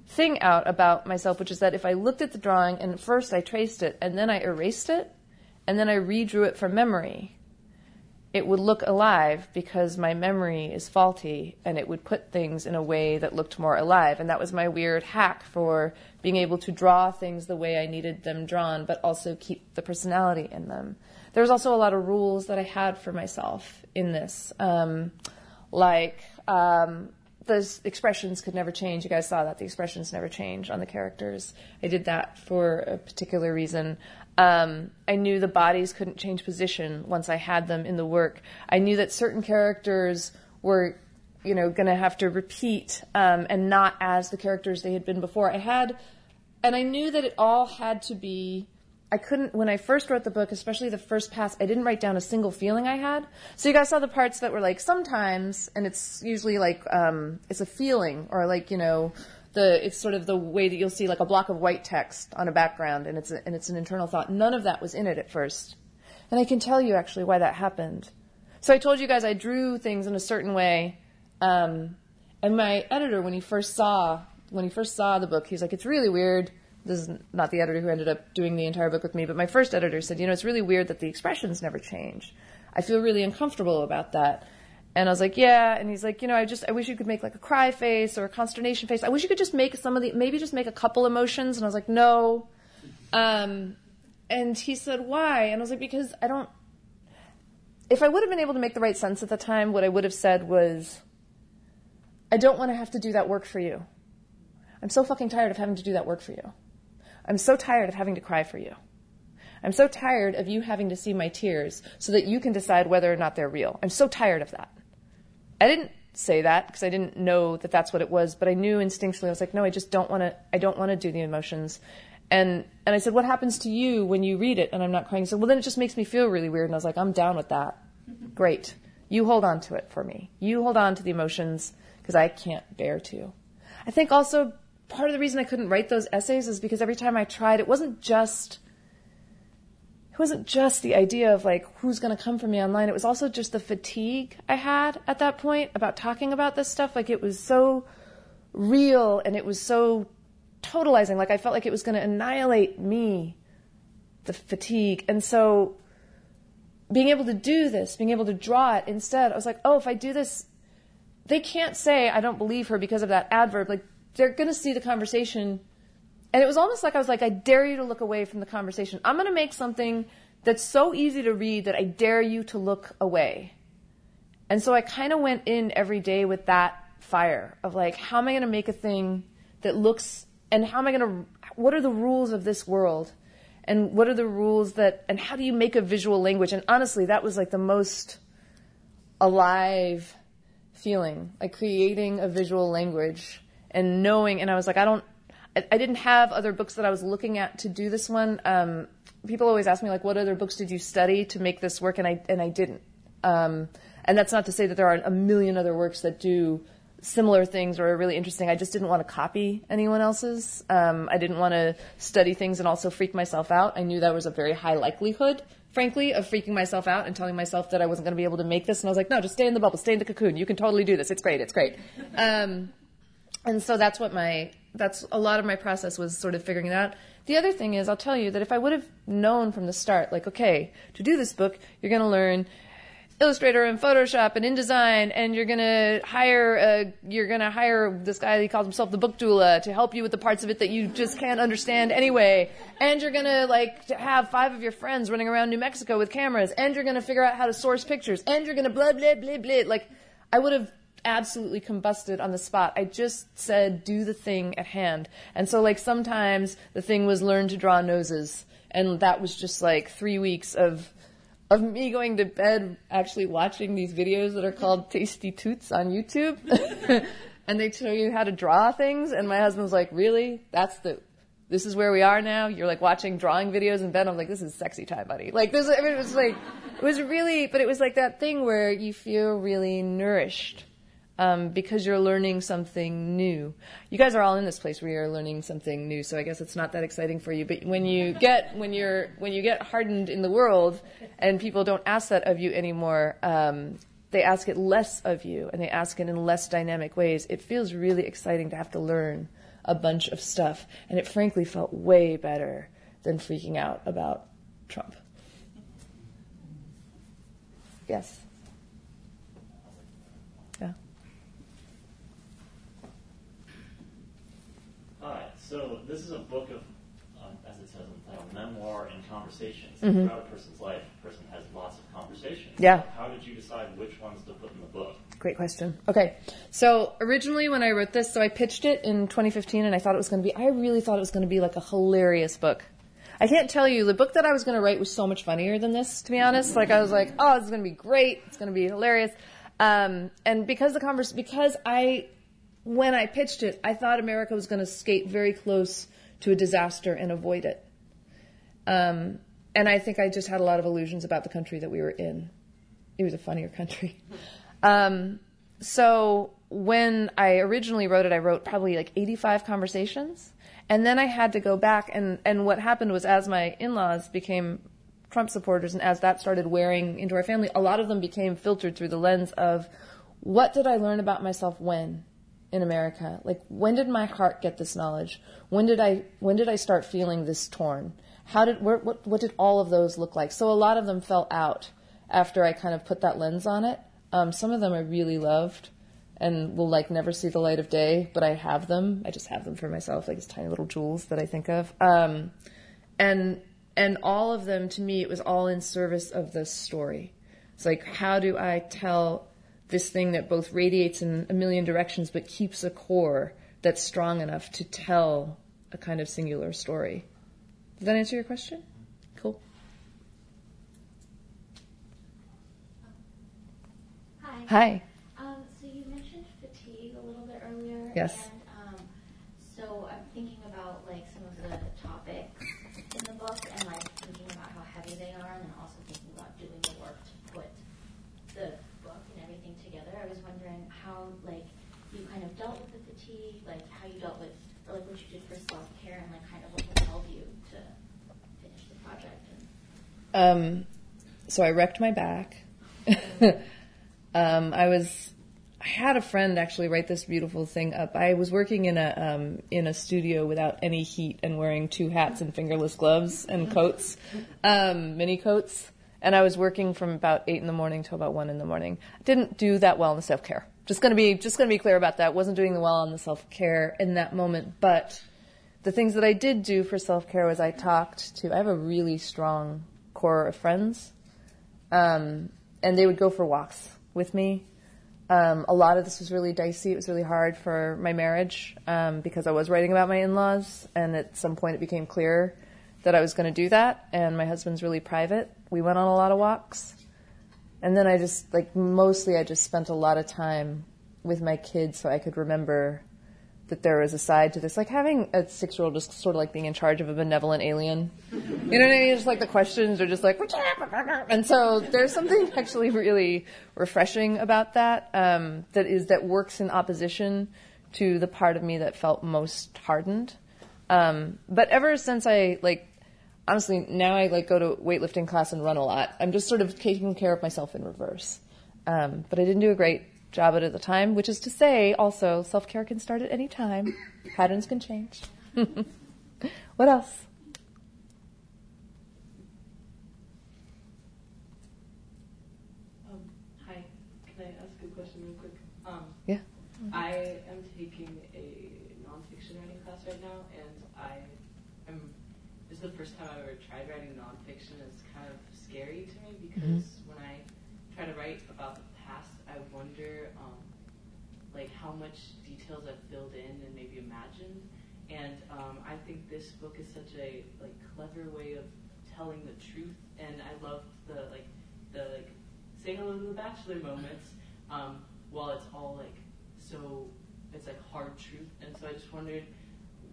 thing out about myself, which is that if I looked at the drawing and first I traced it and then I erased it and then I redrew it from memory, it would look alive because my memory is faulty and it would put things in a way that looked more alive. And that was my weird hack for being able to draw things the way I needed them drawn, but also keep the personality in them. There was also a lot of rules that I had for myself in this. Um, like, um, those expressions could never change. You guys saw that. The expressions never change on the characters. I did that for a particular reason. Um, I knew the bodies couldn't change position once I had them in the work. I knew that certain characters were, you know, going to have to repeat um, and not as the characters they had been before. I had, and I knew that it all had to be. I couldn't, when I first wrote the book, especially the first pass, I didn't write down a single feeling I had. So you guys saw the parts that were like sometimes, and it's usually like um, it's a feeling or like, you know. The, it's sort of the way that you'll see like a block of white text on a background and it's a, and it's an internal thought. None of that was in it at first. And I can tell you actually why that happened. So I told you guys I drew things in a certain way. Um, and my editor, when he first saw, when he first saw the book, he's like, it's really weird. This is not the editor who ended up doing the entire book with me, but my first editor said, you know, it's really weird that the expressions never change. I feel really uncomfortable about that. And I was like, yeah. And he's like, you know, I just, I wish you could make like a cry face or a consternation face. I wish you could just make some of the, maybe just make a couple emotions. And I was like, no. Um, and he said, why? And I was like, because I don't, if I would have been able to make the right sense at the time, what I would have said was, I don't want to have to do that work for you. I'm so fucking tired of having to do that work for you. I'm so tired of having to cry for you. I'm so tired of you having to see my tears so that you can decide whether or not they're real. I'm so tired of that. I didn't say that because I didn't know that that's what it was, but I knew instinctually. I was like, no, I just don't want to, I don't want to do the emotions. And and I said, what happens to you when you read it and I'm not crying? He said, well, then it just makes me feel really weird. And I was like, I'm down with that. Great. You hold on to it for me. You hold on to the emotions because I can't bear to. I think also part of the reason I couldn't write those essays is because every time I tried, it wasn't just, it wasn't just the idea of like, who's going to come for me online. It was also just the fatigue I had at that point about talking about this stuff. Like it was so real and it was so totalizing. Like I felt like it was going to annihilate me, the fatigue. And so being able to do this, being able to draw it instead, I was like, oh, if I do this, they can't say I don't believe her because of that adverb. Like they're going to see the conversation. And it was almost like I was like, I dare you to look away from the conversation. I'm going to make something that's so easy to read that I dare you to look away. And so I kind of went in every day with that fire of like, how am I going to make a thing that looks, and how am I going to, what are the rules of this world? And what are the rules that, and how do you make a visual language? And honestly, that was like the most alive feeling, like creating a visual language and knowing. And I was like, I don't, I, I didn't have other books that I was looking at to do this one. Um, people always ask me like, what other books did you study to make this work? And I, and I didn't. Um, and that's not to say that there aren't a million other works that do similar things were really interesting. I just didn't want to copy anyone else's. Um, I didn't want to study things and also freak myself out. I knew that was a very high likelihood, frankly, of freaking myself out and telling myself that I wasn't going to be able to make this. And I was like, no, just stay in the bubble, stay in the cocoon. You can totally do this. It's great. It's great. Um, and so that's what my, that's a lot of my process was sort of figuring it out. The other thing is I'll tell you that if I would have known from the start, like, okay, to do this book, you're going to learn Illustrator and Photoshop and InDesign, and you're gonna hire a, you're gonna hire this guy, he calls himself the book doula, to help you with the parts of it that you just can't understand anyway. And you're gonna like have five of your friends running around New Mexico with cameras, and you're gonna figure out how to source pictures, and you're gonna blah, blah, blah, blah. Like, I would have absolutely combusted on the spot. I just said, do the thing at hand. And so like sometimes the thing was learn to draw noses. And that was just like three weeks of of me going to bed actually watching these videos that are called Tasty Toots on YouTube. And they show you how to draw things. And my husband's like, really? That's the, this is where we are now? You're like watching drawing videos in bed? I'm like, this is sexy time, buddy. Like this, I mean, it was like, it was really, but it was like that thing where you feel really nourished, um, because you're learning something new. You guys are all in this place where you're learning something new, so I guess it's not that exciting for you. But when you get, when you're, when you get hardened in the world and people don't ask that of you anymore, um, they ask it less of you and they ask it in less dynamic ways. It feels really exciting to have to learn a bunch of stuff. And it frankly felt way better than freaking out about Trump. Yes. So this is a book of, uh, as it says in the title, memoir and conversations. Mm-hmm. Throughout a person's life, a person has lots of conversations. Yeah. How did you decide which ones to put in the book? Great question. Okay. So originally when I wrote this, so I pitched it in twenty fifteen, and I thought it was going to be, I really thought it was going to be like a hilarious book. I can't tell you, the book that I was going to write was so much funnier than this, to be honest. Like I was like, oh, this is going to be great. It's going to be hilarious. Um, and because the converse, because I... When I pitched it, I thought America was going to skate very close to a disaster and avoid it. Um, and I think I just had a lot of illusions about the country that we were in. It was a funnier country. Um, so when I originally wrote it, I wrote probably like eighty-five conversations. And then I had to go back. And, and what happened was as my in-laws became Trump supporters and as that started wearing into our family, a lot of them became filtered through the lens of what did I learn about myself when? In America, like when did my heart get this knowledge? When did I when did I start feeling this torn? How did where, what what did all of those look like? So a lot of them fell out after I kind of put that lens on it. Um, some of them I really loved and will like never see the light of day, but I have them. I just have them for myself, like these tiny little jewels that I think of. Um, and and all of them to me, it was all in service of this story. It's like how do I tell this thing that both radiates in a million directions but keeps a core that's strong enough to tell a kind of singular story. Does that answer your question? Cool. Hi. Hi. Um, so you mentioned fatigue a little bit earlier. Yes. And, um, so I'm thinking about like some of the topics fatigue, like how you dealt with, or like what you did for self-care, and like kind of what propelled you to finish the project? And... Um, so I wrecked my back. um, I was, I had a friend actually write this beautiful thing up. I was working in a um, in a studio without any heat and wearing two hats and fingerless gloves and coats, um, mini coats. And I was working from about eight in the morning till about one in the morning. I didn't do that well in the self-care. Just gonna be just gonna be clear about that. Wasn't doing well on the self-care in that moment. But the things that I did do for self-care was I talked to. I have a really strong core of friends, um, and they would go for walks with me. Um, a lot of this was really dicey. It was really hard for my marriage, um, because I was writing about my in-laws, and at some point it became clear that I was going to do that. And my husband's really private. We went on a lot of walks. And then I just, like, mostly I just spent a lot of time with my kids so I could remember that there was a side to this. Like, having a six-year-old just sort of like being in charge of a benevolent alien. You know what I mean? Just like the questions are just like, and so there's something actually really refreshing about that, um, that is, that works in opposition to the part of me that felt most hardened. Um, but ever since I, like, honestly, now I, like, go to weightlifting class and run a lot. I'm just sort of taking care of myself in reverse. Um, but I didn't do a great job at it at the time, which is to say, also, self-care can start at any time. Patterns can change. What else? Um, hi. Can I ask a question real quick? Um, yeah. I am taking a nonfiction writing class right now, and I am, this is the first time I've ever tried writing nonfiction. It's kind of scary to me because mm-hmm. when I try to write about the past, I wonder, um, like, how much details I've filled in and maybe imagined. And um, I think this book is such a, like, clever way of telling the truth. And I loved the, like, the, like, say hello to the Bachelor moments, um, while it's all, like, so, it's, like, hard truth. And so I just wondered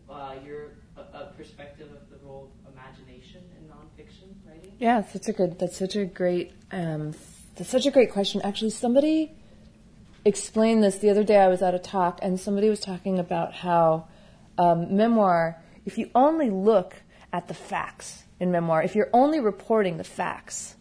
uh, your uh, perspective of the role of imagination in nonfiction writing. Yeah, that's such a good, that's such a great um That's such a great question. Actually, somebody explained this the other day. I was at a talk, and somebody was talking about how um, memoir, if you only look at the facts in memoir, if you're only reporting the facts,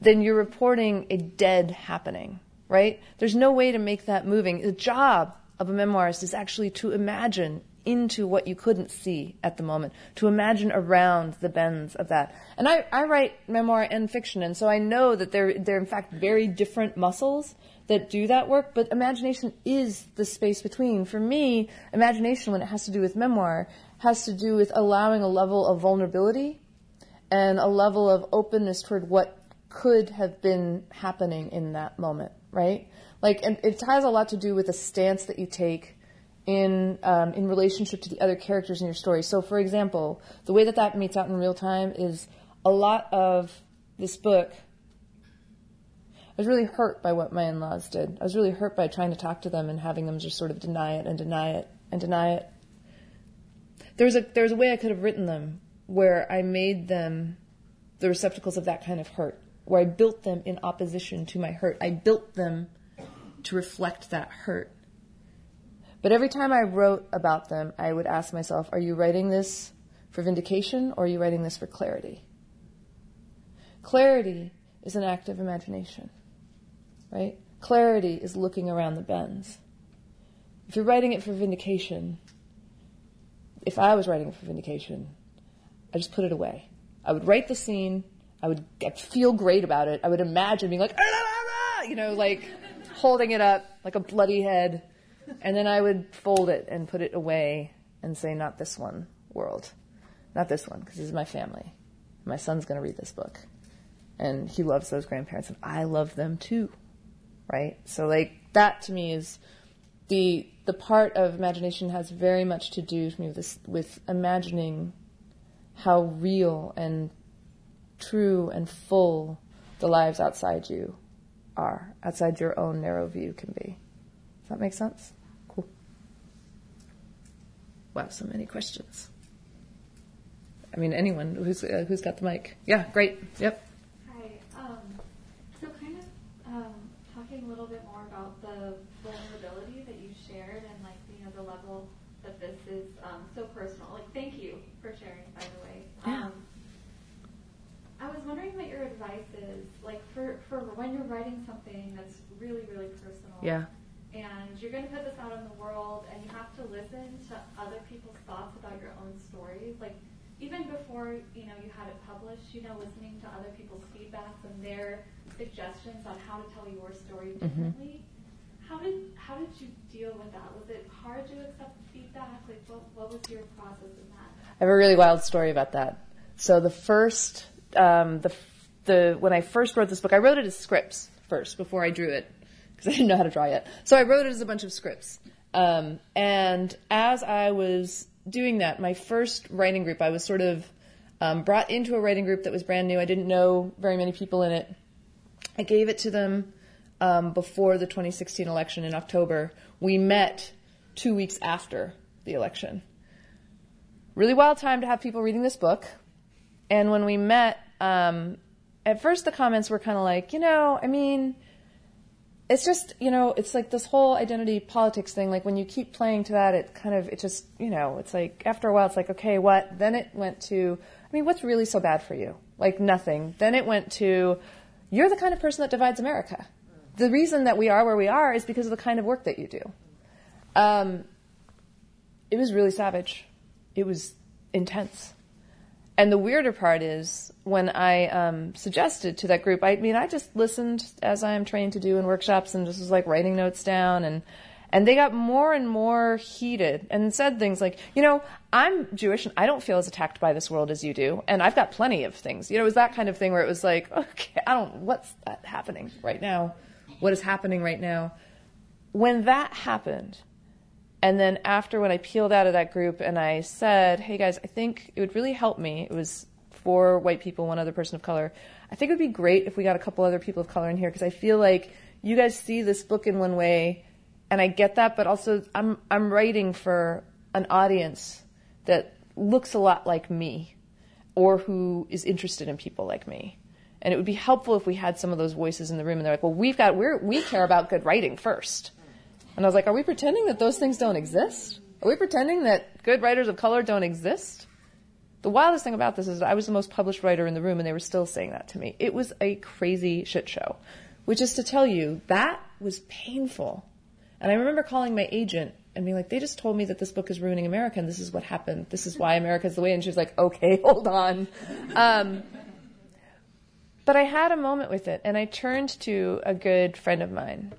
then you're reporting a dead happening, right? There's no way to make that moving. The job of a memoirist is actually to imagine into what you couldn't see at the moment, to imagine around the bends of that. And I, I write memoir and fiction, and so I know that they're, they're in fact very different muscles that do that work, but imagination is the space between. For me, imagination, when it has to do with memoir, has to do with allowing a level of vulnerability and a level of openness toward what could have been happening in that moment, right? Like, and it has a lot to do with the stance that you take in um, in relationship to the other characters in your story. So, for example, the way that that meets out in real time is a lot of this book. I was really hurt by what my in-laws did. I was really hurt by trying to talk to them and having them just sort of deny it and deny it and deny it. There was a, there was a way I could have written them where I made them the receptacles of that kind of hurt, where I built them in opposition to my hurt. I built them to reflect that hurt. But every time I wrote about them, I would ask myself, are you writing this for vindication or are you writing this for clarity? Clarity is an act of imagination, right? Clarity is looking around the bends. If you're writing it for vindication, if I was writing it for vindication, I just put it away. I would write the scene. I would I'd feel great about it. I would imagine being like, ah, ah, ah, you know, like holding it up like a bloody head. And then I would fold it and put it away and say, not this one, world. Not this one, because this is my family. My son's going to read this book. And he loves those grandparents, and I love them too, right? So, like, that to me is the the part of imagination has very much to do to me with, this, with imagining how real and true and full the lives outside you are, outside your own narrow view can be. Does that make sense? Wow, so many questions. I mean, anyone who's uh, who's got the mic. Yeah, great. Yep. Hi. Um, so kind of um, talking a little bit more about the vulnerability that you shared and, like, you know, the level that this is um, so personal? Like, thank you for sharing, by the way. Yeah. Um, I was wondering what your advice is, like, for, for when you're writing something that's really, really personal. Yeah. And you're going to put this out in the world, and you have to listen to other people's thoughts about your own stories. Like, even before, you know, you had it published, you know, listening to other people's feedbacks and their suggestions on how to tell your story differently. Mm-hmm. How did how did you deal with that? Was it hard to accept feedback? Like, what, what was your process in that? I have a really wild story about that. So the first, um, the the when I first wrote this book, I wrote it as scripts first before I drew it, because I didn't know how to draw yet. So I wrote it as a bunch of scripts. Um, and as I was doing that, my first writing group, I was sort of um, brought into a writing group that was brand new. I didn't know very many people in it. I gave it to them um, before the twenty sixteen election in October. We met two weeks after the election. Really wild time to have people reading this book. And when we met, um, at first the comments were kind of like, you know, I mean... It's just, you know, it's like this whole identity politics thing. Like, when you keep playing to that, it kind of, it just, you know, it's like, after a while, it's like, okay, what? Then it went to, I mean, what's really so bad for you? Like, nothing. Then it went to, you're the kind of person that divides America. The reason that we are where we are is because of the kind of work that you do. Um, it was really savage. It was intense. And the weirder part is when I um, suggested to that group, I mean, I just listened, as I'm trained to do in workshops, and just was like writing notes down. And, and they got more and more heated and said things like, you know, I'm Jewish and I don't feel as attacked by this world as you do. And I've got plenty of things. You know, it was that kind of thing where it was like, okay, I don't, what's that happening right now? What is happening right now? When that happened, and then after, when I peeled out of that group and I said, hey guys, I think it would really help me. It was four white people, one other person of color. I think it would be great if we got a couple other people of color in here, because I feel like you guys see this book in one way, and I get that, but also I'm I'm writing for an audience that looks a lot like me, or who is interested in people like me. And it would be helpful if we had some of those voices in the room, and they're like, well, we've got, we're, we care about good writing first. And I was like, are we pretending that those things don't exist? Are we pretending that good writers of color don't exist? The wildest thing about this is that I was the most published writer in the room, and they were still saying that to me. It was a crazy shit show, which is to tell you, that was painful. And I remember calling my agent and being like, they just told me that this book is ruining America, and this is what happened. This is why America is the way. And she was like, okay, hold on. Um, but I had a moment with it, and I turned to a good friend of mine,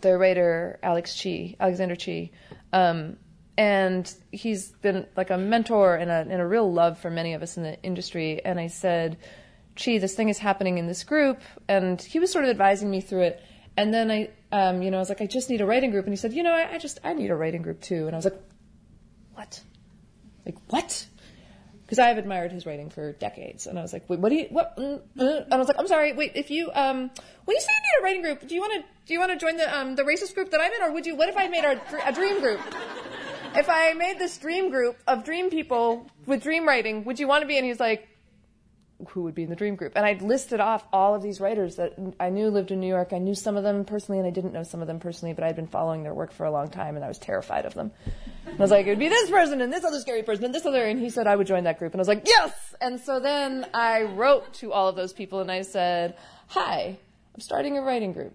the writer Alex Chi, Alexander Chi, um, and he's been like a mentor and a, and a real love for many of us in the industry. And I said, Chi, this thing is happening in this group, and he was sort of advising me through it. And then I, um, you know, I was like, I just need a writing group, and he said, you know, I, I just I need a writing group too. And I was like, what? Like what? Because I have admired his writing for decades, and I was like, wait, what do you? What? Mm, mm. And I was like, I'm sorry, wait, if you, um, when you say you need a writing group, do you want to do you want to join the um the racist group that I'm in, or would you? What if I made our, a dream group? If I made this dream group of dream people with dream writing, would you want to be? And he's like, who would be in the dream group? And I'd listed off all of these writers that I knew lived in New York. I knew some of them personally, and I didn't know some of them personally, but I'd been following their work for a long time, and I was terrified of them. And I was like, it would be this person, and this other scary person, and this other, and he said I would join that group. And I was like, yes! And so then I wrote to all of those people, and I said, hi, I'm starting a writing group.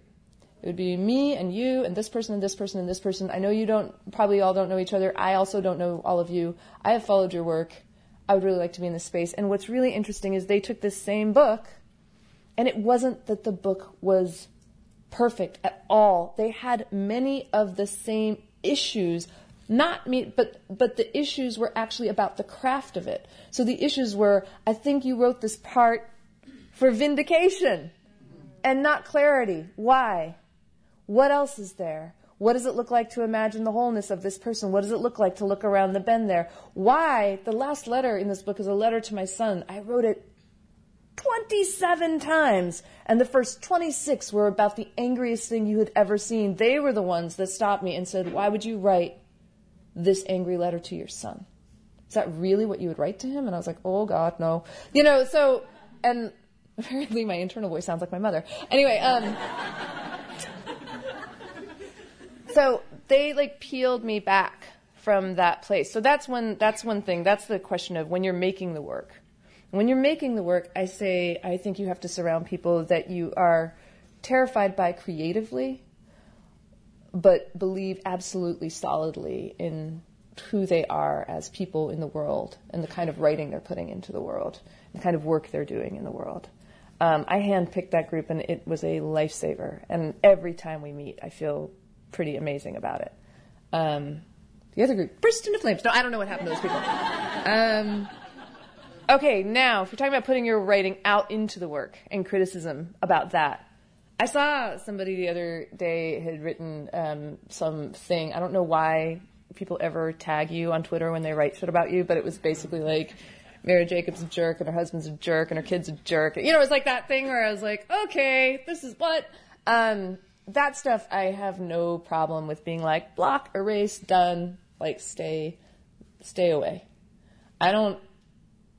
It would be me and you and this person and this person and this person. I know you don't, probably all don't know each other. I also don't know all of you. I have followed your work. I would really like to be in this space. And what's really interesting is they took this same book, and it wasn't that the book was perfect at all. They had many of the same issues, not me, but, but the issues were actually about the craft of it. So the issues were, I think you wrote this part for vindication and not clarity. Why? What else is there? What does it look like to imagine the wholeness of this person? What does it look like to look around the bend there? Why? The last letter in this book is a letter to my son. I wrote it twenty-seven times, and the first twenty-six were about the angriest thing you had ever seen. They were the ones that stopped me and said, why would you write this angry letter to your son? Is that really what you would write to him? And I was like, oh, God, no. You know, so, and apparently my internal voice sounds like my mother. Anyway, um... so they like peeled me back from that place. So that's one, that's one thing. That's the question of when you're making the work. When you're making the work, I say I think you have to surround people that you are terrified by creatively, but believe absolutely solidly in who they are as people in the world and the kind of writing they're putting into the world, and the kind of work they're doing in the world. Um, I handpicked that group, and it was a lifesaver. And every time we meet, I feel pretty amazing about it. Um, the other group burst into flames. No, I don't know what happened to those people. Um, okay, now, if you're talking about putting your writing out into the work and criticism about that, I saw somebody the other day had written um, something. I don't know why people ever tag you on Twitter when they write shit about you, but it was basically like, Mira Jacob's a jerk, and her husband's a jerk, and her kid's a jerk. You know, it's like that thing where I was like, okay, this is what. Um, that stuff I have no problem with being like, block, erase, done, like, stay, stay away. I don't,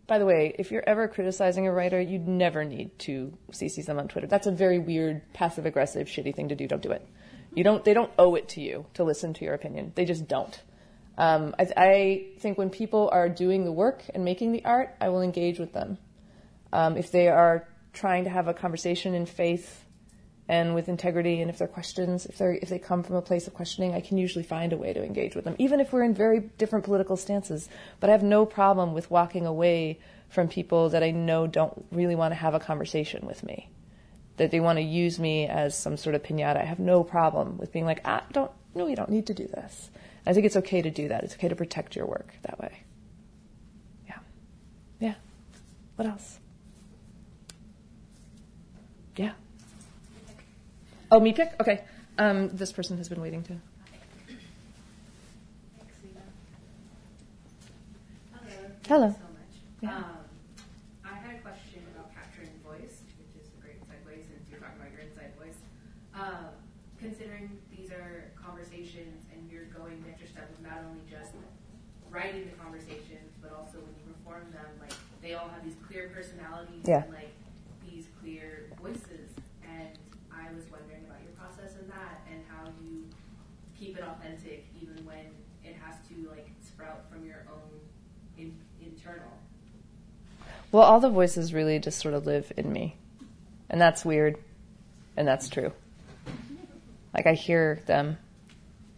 by the way, if you're ever criticizing a writer, you'd never need to C C them on Twitter. That's a very weird, passive-aggressive, shitty thing to do. Don't do it. You don't, they don't owe it to you to listen to your opinion. They just don't. Um, I, I think when people are doing the work and making the art, I will engage with them. Um, if they are trying to have a conversation in faith and with integrity, and if they're questions, if they if they come from a place of questioning, I can usually find a way to engage with them, even if we're in very different political stances. But I have no problem with walking away from people that I know don't really want to have a conversation with me, that they want to use me as some sort of piñata. I have no problem with being like, ah, don't, no, you don't need to do this. I think it's okay to do that. It's okay to protect your work that way. Yeah. Yeah. What else? Yeah. Oh, me pick? Okay. Um, this person has been waiting to. Hello. Hello. Thank you so much. Yeah. Um, I had a question about capturing voice, which is a great segue since you're talking about your inside voice. Uh, considering these are conversations and you're going the extra step of not only just writing the conversations, but also when you perform them, like they all have these clear personalities yeah. and like these clear voices. And I was wondering about your process in that and how you keep it authentic even when it has to like sprout from your own in- internal. Well, all the voices really just sort of live in me. And that's weird. And that's true. Like I hear them.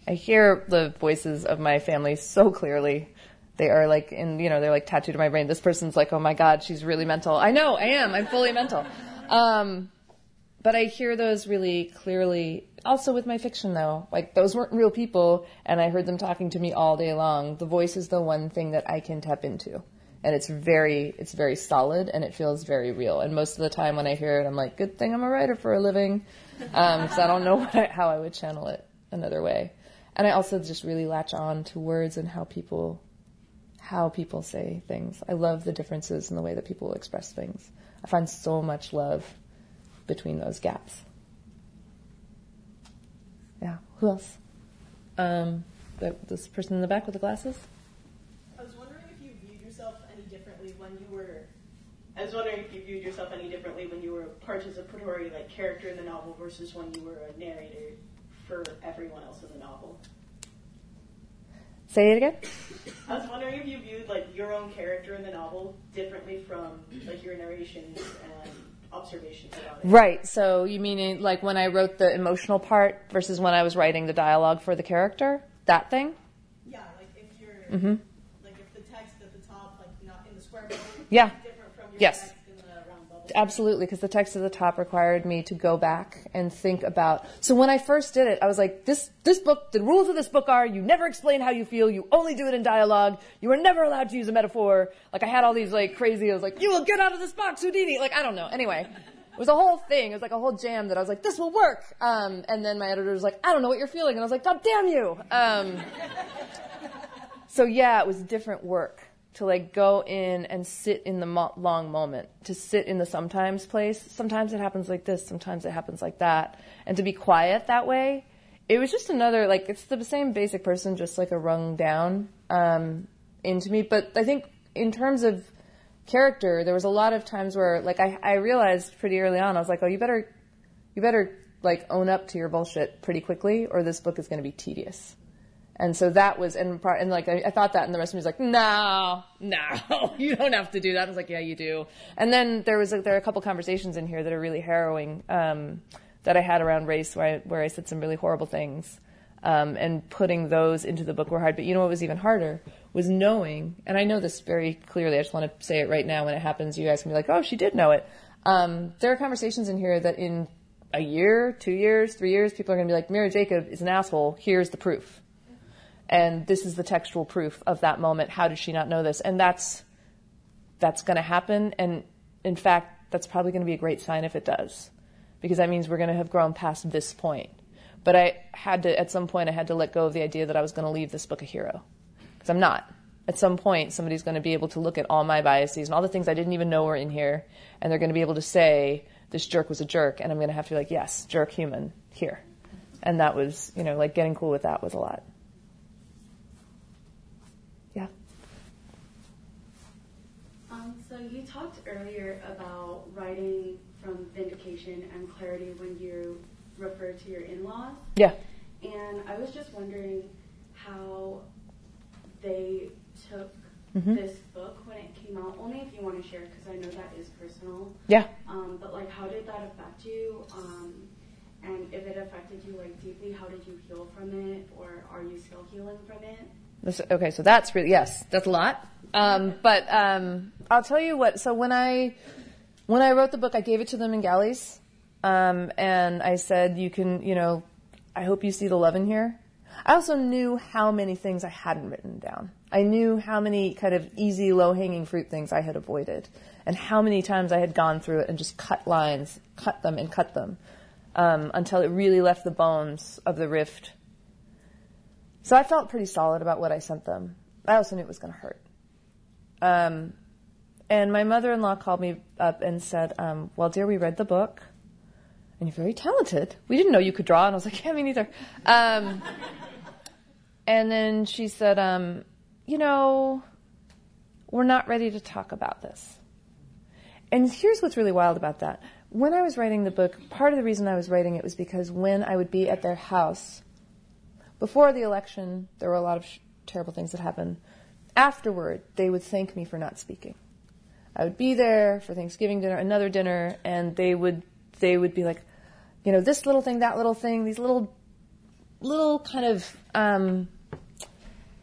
I hear the voices of my family so clearly. They are like in, you know, they're like tattooed in my brain. This person's like, oh my God, she's really mental. I know, I am. I'm fully mental. Um, but I hear those really clearly. Also with my fiction though, like those weren't real people and I heard them talking to me all day long. The voice is the one thing that I can tap into. And it's very, it's very solid and it feels very real. And most of the time when I hear it, I'm like, good thing I'm a writer for a living. Um, cause I don't know what I, how I would channel it another way. And I also just really latch on to words and how people, how people say things. I love the differences in the way that people express things. I find so much love between those gaps. Yeah. Who else? Um, this person in the back with the glasses. I was wondering if you viewed yourself any differently when you were. I was wondering if you viewed yourself any differently when you were participatory, like character in the novel, versus when you were a narrator for everyone else in the novel. Say it again? I was wondering if you viewed like your own character in the novel differently from like your narrations and observations about it. Right. So you mean like when I wrote the emotional part versus when I was writing the dialogue for the character? That thing? Yeah, like if you're mm-hmm. like if the text at the top, like not in the square bubble, yeah. different from your yes. text in the round bubble. Absolutely, because the text at the top required me to go back and think about. So when I first did it, I was like, this this book, the rules of this book are you never explain how you feel, you only do it in dialogue, you are never allowed to use a metaphor. Like I had all these like crazy, I was like, you will get out of this box, Houdini. Like, I don't know. Anyway, it was a whole thing. It was like a whole jam that I was like, this will work. Um, and then my editor was like, I don't know what you're feeling. And I was like, God damn you. Um, so yeah, it was different work. To like go in and sit in the mo- long moment, to sit in the sometimes place. Sometimes it happens like this, sometimes it happens like that. And to be quiet that way, it was just another, like, it's the same basic person, just like a rung down um, into me. But I think in terms of character, there was a lot of times where, like, I, I realized pretty early on, I was like, oh, you better, you better like own up to your bullshit pretty quickly, or this book is going to be tedious. And so that was, and, part, and like I, I thought that, and the rest of me was like, no, no, you don't have to do that. I was like, yeah, you do. And then there was, like, there are a couple conversations in here that are really harrowing um, that I had around race, where I, where I said some really horrible things, um, and putting those into the book were hard. But you know what was even harder was knowing, and I know this very clearly. I just want to say it right now. When it happens, you guys can be like, oh, she did know it. Um, there are conversations in here that in a year, two years, three years, people are going to be like, Mira Jacob is an asshole. Here's the proof. And this is the textual proof of that moment. How did she not know this? And that's that's going to happen. And in fact, that's probably going to be a great sign if it does, because that means we're going to have grown past this point. But I had to, at some point, I had to let go of the idea that I was going to leave this book a hero, because I'm not. At some point, somebody's going to be able to look at all my biases and all the things I didn't even know were in here, and they're going to be able to say, this jerk was a jerk, and I'm going to have to be like, yes, jerk human, here. And that was, you know, like getting cool with that was a lot. Yeah. Um, so you talked earlier about writing from vindication and clarity when you refer to your in-laws. Yeah. And I was just wondering how they took mm-hmm. this book when it came out, only if you want to share, because I know that is personal. Yeah. Um, but, like, how did that affect you? Um, and if it affected you, like, deeply, how did you heal from it? Or are you still healing from it? This, okay, so that's really, yes, that's a lot. Um, but um, I'll tell you what, so when I, when I wrote the book, I gave it to them in galleys. Um, and I said, you can, you know, I hope you see the love in here. I also knew how many things I hadn't written down. I knew how many kind of easy, low-hanging fruit things I had avoided, and how many times I had gone through it and just cut lines, cut them and cut them, um, until it really left the bones of the rift. So I felt pretty solid about what I sent them. I also knew it was going to hurt. Um, and my mother-in-law called me up and said, um, well, dear, we read the book, and you're very talented. We didn't know you could draw. And I was like, yeah, me neither. Um, and then she said, um, you know, we're not ready to talk about this. And here's what's really wild about that. When I was writing the book, part of the reason I was writing it was because when I would be at their house, before the election, there were a lot of sh- terrible things that happened. Afterward, they would thank me for not speaking. I would be there for Thanksgiving dinner, another dinner, and they would they would be like, you know, this little thing, that little thing, these little, little kind of um,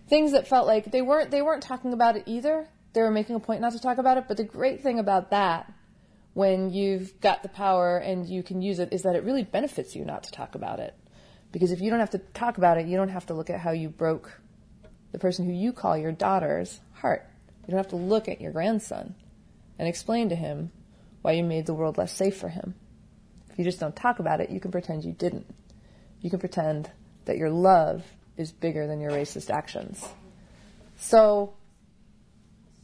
things that felt like they weren't, they weren't talking about it either. They were making a point not to talk about it. But the great thing about that, when you've got the power and you can use it, is that it really benefits you not to talk about it. Because if you don't have to talk about it, you don't have to look at how you broke the person who you call your daughter's heart. You don't have to look at your grandson and explain to him why you made the world less safe for him. If you just don't talk about it, you can pretend you didn't. You can pretend that your love is bigger than your racist actions. So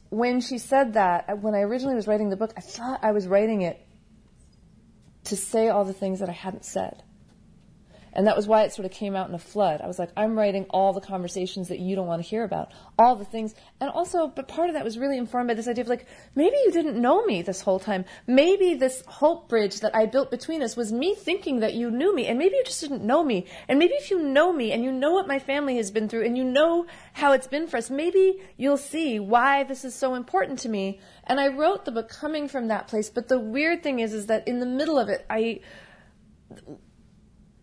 when she said that, when I originally was writing the book, I thought I was writing it to say all the things that I hadn't said. And that was why it sort of came out in a flood. I was like, I'm writing all the conversations that you don't want to hear about, all the things. And also, but part of that was really informed by this idea of like, maybe you didn't know me this whole time. Maybe this hope bridge that I built between us was me thinking that you knew me, and maybe you just didn't know me. And maybe if you know me and you know what my family has been through and you know how it's been for us, maybe you'll see why this is so important to me. And I wrote the book coming from that place. But the weird thing is, is that in the middle of it, I...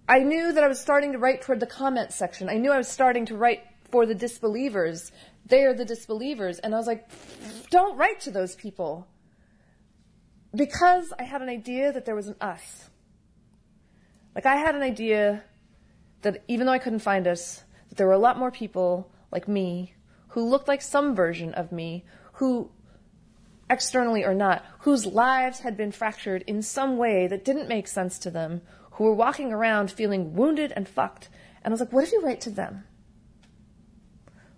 I knew that I was starting to write toward the comment section. I knew I was starting to write for the disbelievers. They are the disbelievers. And I was like, don't write to those people. Because I had an idea that there was an us. Like, I had an idea that even though I couldn't find us, that there were a lot more people like me who looked like some version of me, who, externally or not, whose lives had been fractured in some way that didn't make sense to them, who were walking around feeling wounded and fucked. And I was like, what if you write to them?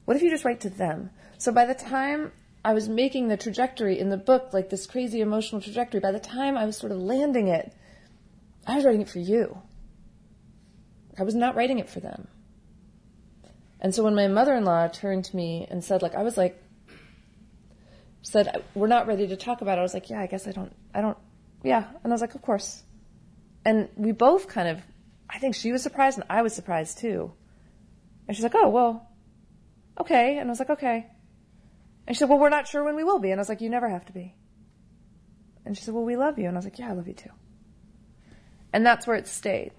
What if you just write to them? So by the time I was making the trajectory in the book, like this crazy emotional trajectory, by the time I was sort of landing it, I was writing it for you. I was not writing it for them. And so when my mother-in-law turned to me and said, like, I was like, said, we're not ready to talk about it. I was like, yeah, I guess I don't, I don't, yeah. And I was like, of course. and we both kind of, I think she was surprised and I was surprised too. And she's like, oh, well, okay. And I was like, okay. And she said, well, we're not sure when we will be. And I was like, you never have to be. And she said, well, we love you. And I was like, yeah, I love you too. And that's where it stayed.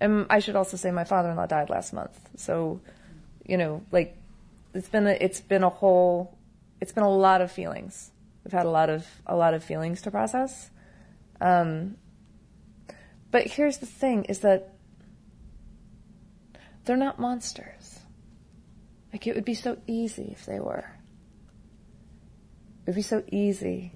And I should also say my father-in-law died last month. So, you know, like it's been a, it's been a whole, it's been a lot of feelings. We've had a lot of, a lot of feelings to process. Um, but here's the thing is that they're not monsters. Like it would be so easy if they were. It would be so easy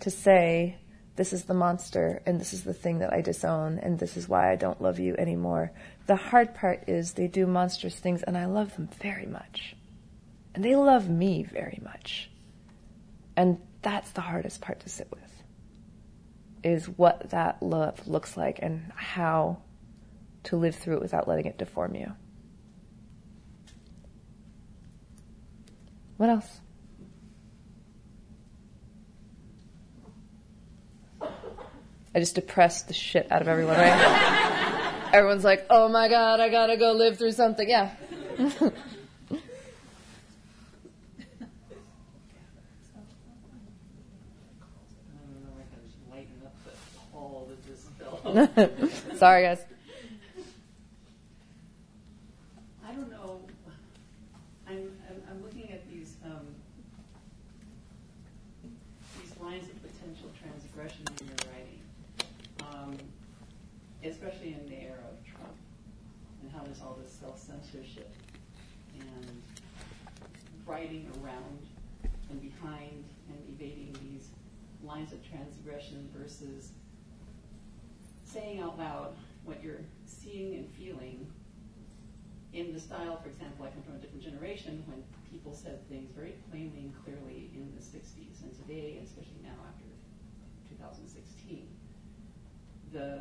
to say, this is the monster, and this is the thing that I disown, and this is why I don't love you anymore. The hard part is they do monstrous things, and I love them very much. And they love me very much. And that's the hardest part to sit with, is what that love looks like and how to live through it without letting it deform you. What else? I just depressed the shit out of everyone, right? Everyone's like, oh my God, I gotta go live through something. Yeah. Sorry, guys. I don't know. I'm I'm, I'm looking at these um, these lines of potential transgression in your writing, um, especially in the era of Trump, and how there's all this self-censorship and writing around and behind and evading these lines of transgression versus saying out loud what you're seeing and feeling in the style, for example, I come from a different generation when people said things very plainly and clearly in the sixties, and today, especially now after two thousand sixteen, the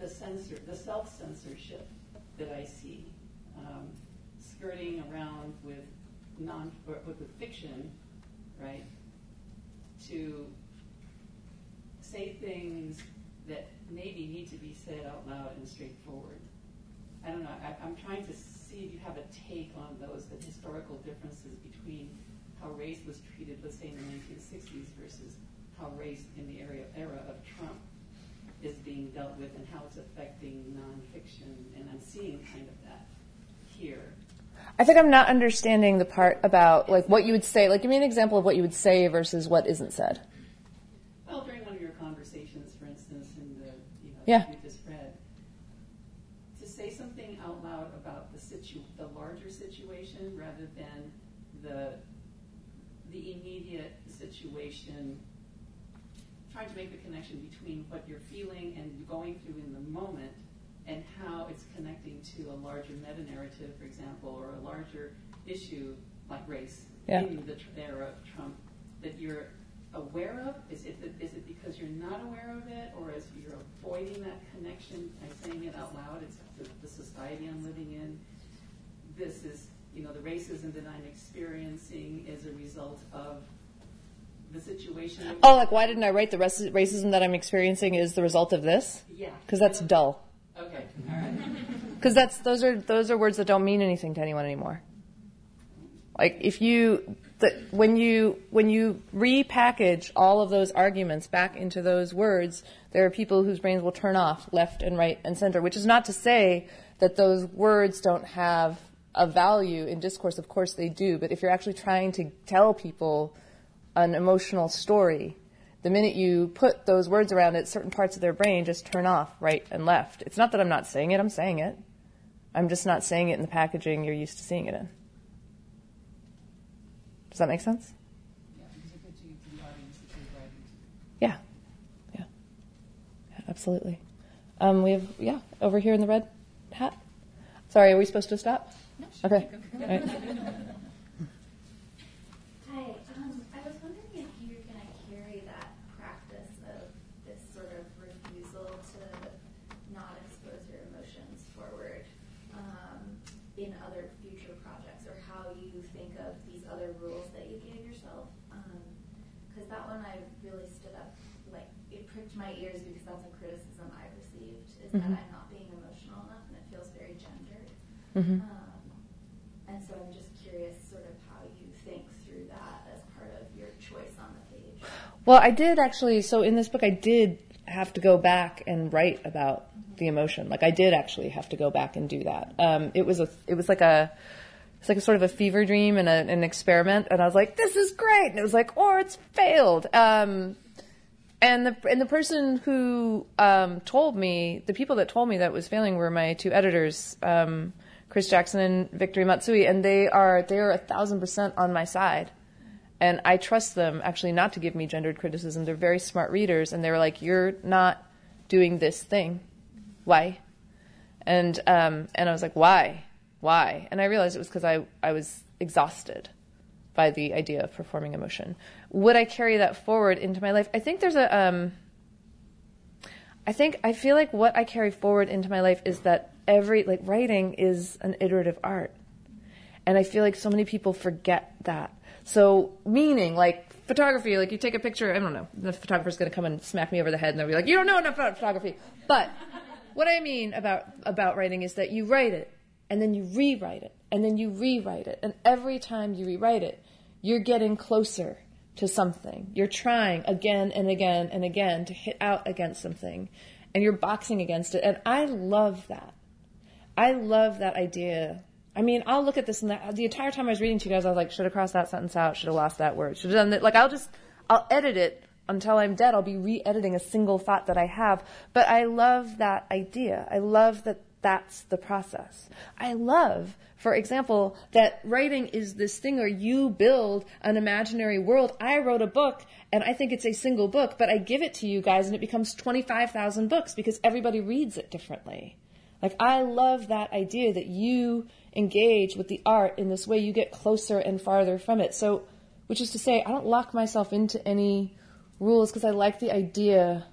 the censor, the self-censorship that I see um, skirting around with non or with fiction, right, to say things that maybe need to be said out loud and straightforward. I don't know, I, I'm trying to see if you have a take on those, the historical differences between how race was treated, let's say in the nineteen sixties, versus how race in the era, era of Trump is being dealt with and how it's affecting nonfiction, and I'm seeing kind of that here. I think I'm not understanding the part about like what you would say, like give me an example of what you would say versus what isn't said. Well, during one of your conversations, for instance, yeah. You just read, to say something out loud about the situ- the larger situation rather than the the immediate situation, trying to make the connection between what you're feeling and going through in the moment and how it's connecting to a larger meta-narrative, for example, or a larger issue like race yeah. in the era of Trump that you're aware of? Is it, is it because you're not aware of it, or is you're avoiding that connection by saying it out loud? It's the, the society I'm living in. This is, you know, the racism that I'm experiencing is a result of the situation. That oh, like why didn't I write the racism that I'm experiencing is the result of this? Yeah. Because that's dull. Okay, all right. Because that's those are those are words that don't mean anything to anyone anymore. Like if you. That when you when you repackage all of those arguments back into those words, there are people whose brains will turn off left and right and center, which is not to say that those words don't have a value in discourse. Of course they do. But if you're actually trying to tell people an emotional story, the minute you put those words around it, certain parts of their brain just turn off right and left. It's not that I'm not saying it. I'm saying it. I'm just not saying it in the packaging you're used to seeing it in. Does that make sense? Yeah, because you're pitching it to the audience that you're writing to. Yeah, yeah, yeah absolutely. Um, we have, yeah, over here in the red hat. Sorry, are we supposed to stop? No, sure. Okay. All right. Hi, um, I was wondering if you're going to carry that practice of this sort of refusal to not expose your emotions forward um, in other future projects, or how you think of these other rules that you gave yourself, because um, that one I really stood up, like it pricked my ears because is mm-hmm. that I'm not being emotional enough, and it feels very gendered. Mm-hmm. Um, and so I'm just curious sort of how you think through that as part of your choice on the page. Well, I did actually, so in this book I did have to go back and write about mm-hmm. the emotion. Like I did actually have to go back and do that. Um, it was a, it was like a, it's like a sort of a fever dream and a, an experiment. And I was like, this is great. And it was like, or it's failed. Um, and the, and the person who, um, told me, the people that told me that it was failing were my two editors, um, Chris Jackson and Victory Matsui. And they are, they are a thousand percent on my side. And I trust them actually not to give me gendered criticism. They're very smart readers. And they were like, you're not doing this thing. Why? And, um, and I was like, why? Why? And I realized it was because I, I was exhausted by the idea of performing emotion. Would I carry that forward into my life? I think there's a, um, I think, I feel like what I carry forward into my life is that every, like writing is an iterative art. And I feel like so many people forget that. So meaning like photography, like you take a picture, I don't know, the photographer's going to come and smack me over the head and they'll be like, you don't know enough about photography. But what I mean about, about writing is that you write it. And then you rewrite it, and then you rewrite it. And every time you rewrite it, you're getting closer to something. You're trying again and again and again to hit out against something, and you're boxing against it. And I love that. I love that idea. I mean, I'll look at this, and the, the entire time I was reading to you guys, I was like, should have crossed that sentence out, should have lost that word, should have done that. Like, I'll just, I'll edit it until I'm dead. I'll be re-editing a single thought that I have. But I love that idea. I love that. That's the process. I love, for example, that writing is this thing where you build an imaginary world. I wrote a book, and I think it's a single book, but I give it to you guys, and it becomes twenty-five thousand books because everybody reads it differently. Like, I love that idea that you engage with the art in this way. You get closer and farther from it. So, which is to say, I don't lock myself into any rules because I like the idea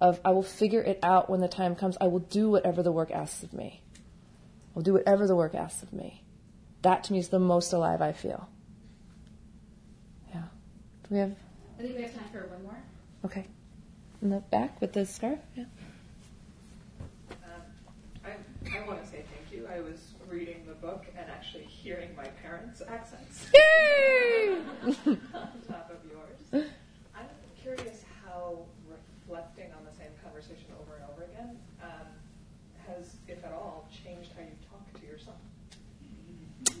of I will figure it out when the time comes. I will do whatever the work asks of me. I'll do whatever the work asks of me. That to me is the most alive I feel. Yeah. Do we have? I think we have time for one more. Okay. In the back with the scarf? Yeah. Um, I, I want to say thank you. I was reading the book and actually hearing my parents' accents. Yay! On top of yours. I'm curious how reflecting on the same conversation over and over again um, has, if at all, changed how you talk to your son.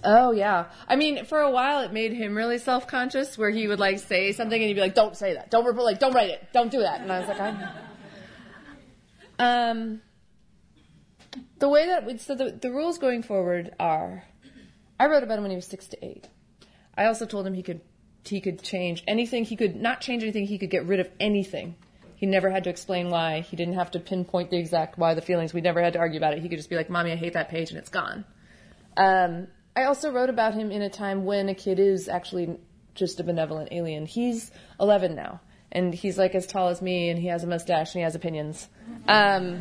Oh, yeah. I mean, for a while it made him really self-conscious where he would, like, say something and he'd be like, don't say that. Don't report, like, don't write it. Don't do that. And I was like, I Um, the way that, we, so the, the rules going forward are, I wrote about him when he was six to eight. I also told him he could, he could change anything. He could not change anything. He could get rid of anything. He never had to explain why. He didn't have to pinpoint the exact why, the feelings. We never had to argue about it. He could just be like, Mommy, I hate that page, and it's gone. Um, I also wrote about him in a time when a kid is actually just a benevolent alien. He's eleven now, and he's like as tall as me, and he has a mustache, and he has opinions. Um,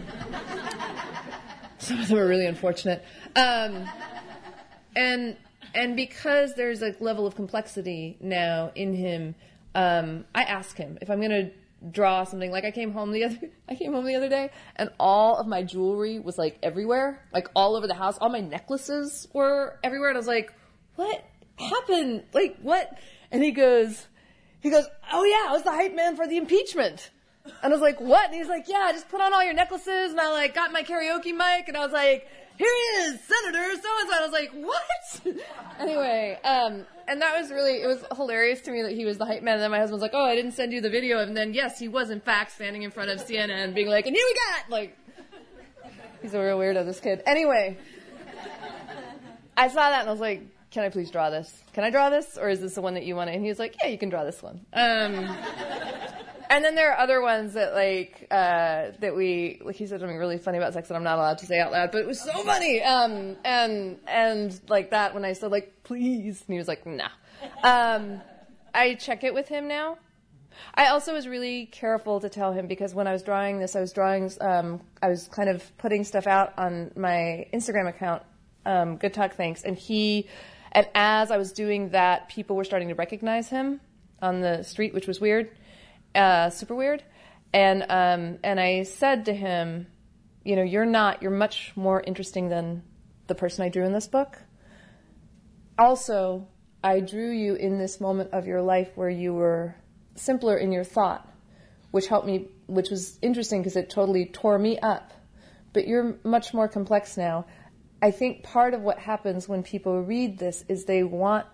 some of them are really unfortunate. Um, and and because there's a level of complexity now in him, um, I ask him if I'm going to draw something. Like I came home the other I came home the other day and all of my jewelry was like everywhere, like all over the house. All my necklaces were everywhere, and I was like, what happened? Like what? And he goes he goes, oh yeah, I was the hype man for the impeachment. And I was like, what? And he's like, yeah, I just put on all your necklaces and I like got my karaoke mic and I was like, here he is, Senator so-and-so. I was like, what? Anyway, um, and that was really, it was hilarious to me that he was the hype man. And then my husband was like, oh, I didn't send you the video. And then, yes, he was, in fact, standing in front of C N N being like, and here we got, like, he's a real weirdo, this kid. Anyway, I saw that and I was like, can I please draw this? Can I draw this? Or is this the one that you wanted? And he was like, yeah, you can draw this one. Um... And then there are other ones that, like, uh, that we, like, he said something really funny about sex that I'm not allowed to say out loud, but it was so funny. Um, and, and like that, when I said, like, please, and he was like, nah. Um, I check it with him now. I also was really careful to tell him because when I was drawing this, I was drawing, um, I was kind of putting stuff out on my Instagram account, um, Good Talk Thanks. And he, and as I was doing that, people were starting to recognize him on the street, which was weird. Uh, super weird. And, um, and I said to him, you know, you're not, you're much more interesting than the person I drew in this book. Also, I drew you in this moment of your life where you were simpler in your thought, which helped me, which was interesting because it totally tore me up. But you're much more complex now. I think part of what happens when people read this is they want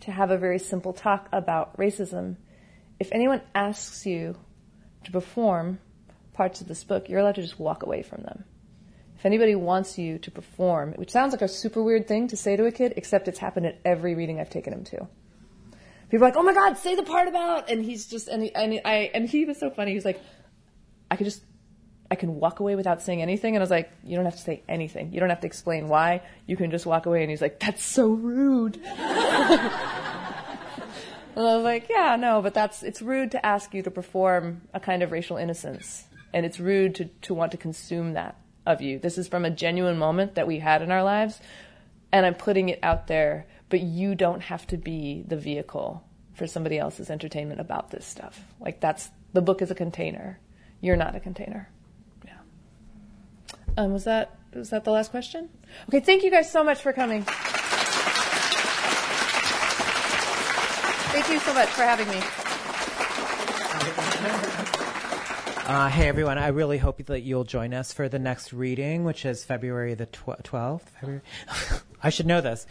to have a very simple talk about racism. If anyone asks you to perform parts of this book, you're allowed to just walk away from them. If anybody wants you to perform, which sounds like a super weird thing to say to a kid, except it's happened at every reading I've taken him to. People are like, oh my God, say the part about, and he's just, and he, and I, and he was so funny. He was like, I could just, I can walk away without saying anything. And I was like, you don't have to say anything. You don't have to explain why. You can just walk away. And he's like, that's so rude. And I was like, yeah, no, but that's, it's rude to ask you to perform a kind of racial innocence. And it's rude to, to want to consume that of you. This is from a genuine moment that we had in our lives. And I'm putting it out there. But you don't have to be the vehicle for somebody else's entertainment about this stuff. Like, that's, the book is a container. You're not a container. Um, was that was that the last question? Okay, thank you guys so much for coming. Thank you so much for having me. Uh, hey, everyone. I really hope that you'll join us for the next reading, which is February the tw- twelfth. February? I should know this.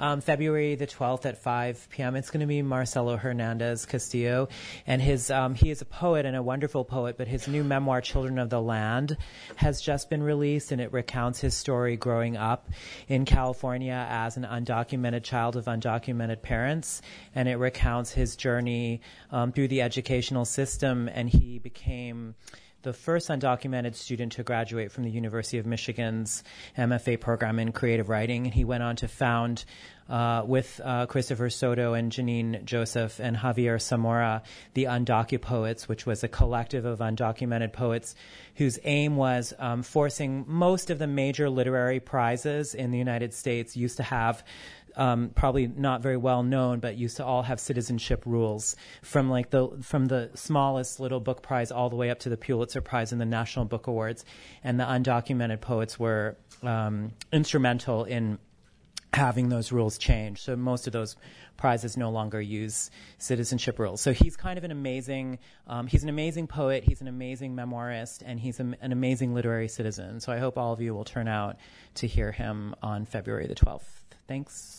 Um, February the twelfth at five p.m. It's going to be Marcelo Hernandez-Castillo, and his um, he is a poet and a wonderful poet, but his new memoir, Children of the Land, has just been released, and it recounts his story growing up in California as an undocumented child of undocumented parents, and it recounts his journey um, through the educational system, and he became the first undocumented student to graduate from the University of Michigan's M F A program in creative writing. And he went on to found, uh, with uh, Christopher Soto and Janine Joseph and Javier Zamora, the UndocuPoets, which was a collective of undocumented poets whose aim was um, forcing most of the major literary prizes in the United States used to have Um, probably not very well known, but used to all have citizenship rules from like the from the smallest little book prize all the way up to the Pulitzer Prize and the National Book Awards. And the undocumented poets were um, instrumental in having those rules changed. So most of those prizes no longer use citizenship rules. So he's kind of an amazing, um, he's an amazing poet, he's an amazing memoirist, and he's a, an amazing literary citizen. So I hope all of you will turn out to hear him on February the twelfth. Thanks.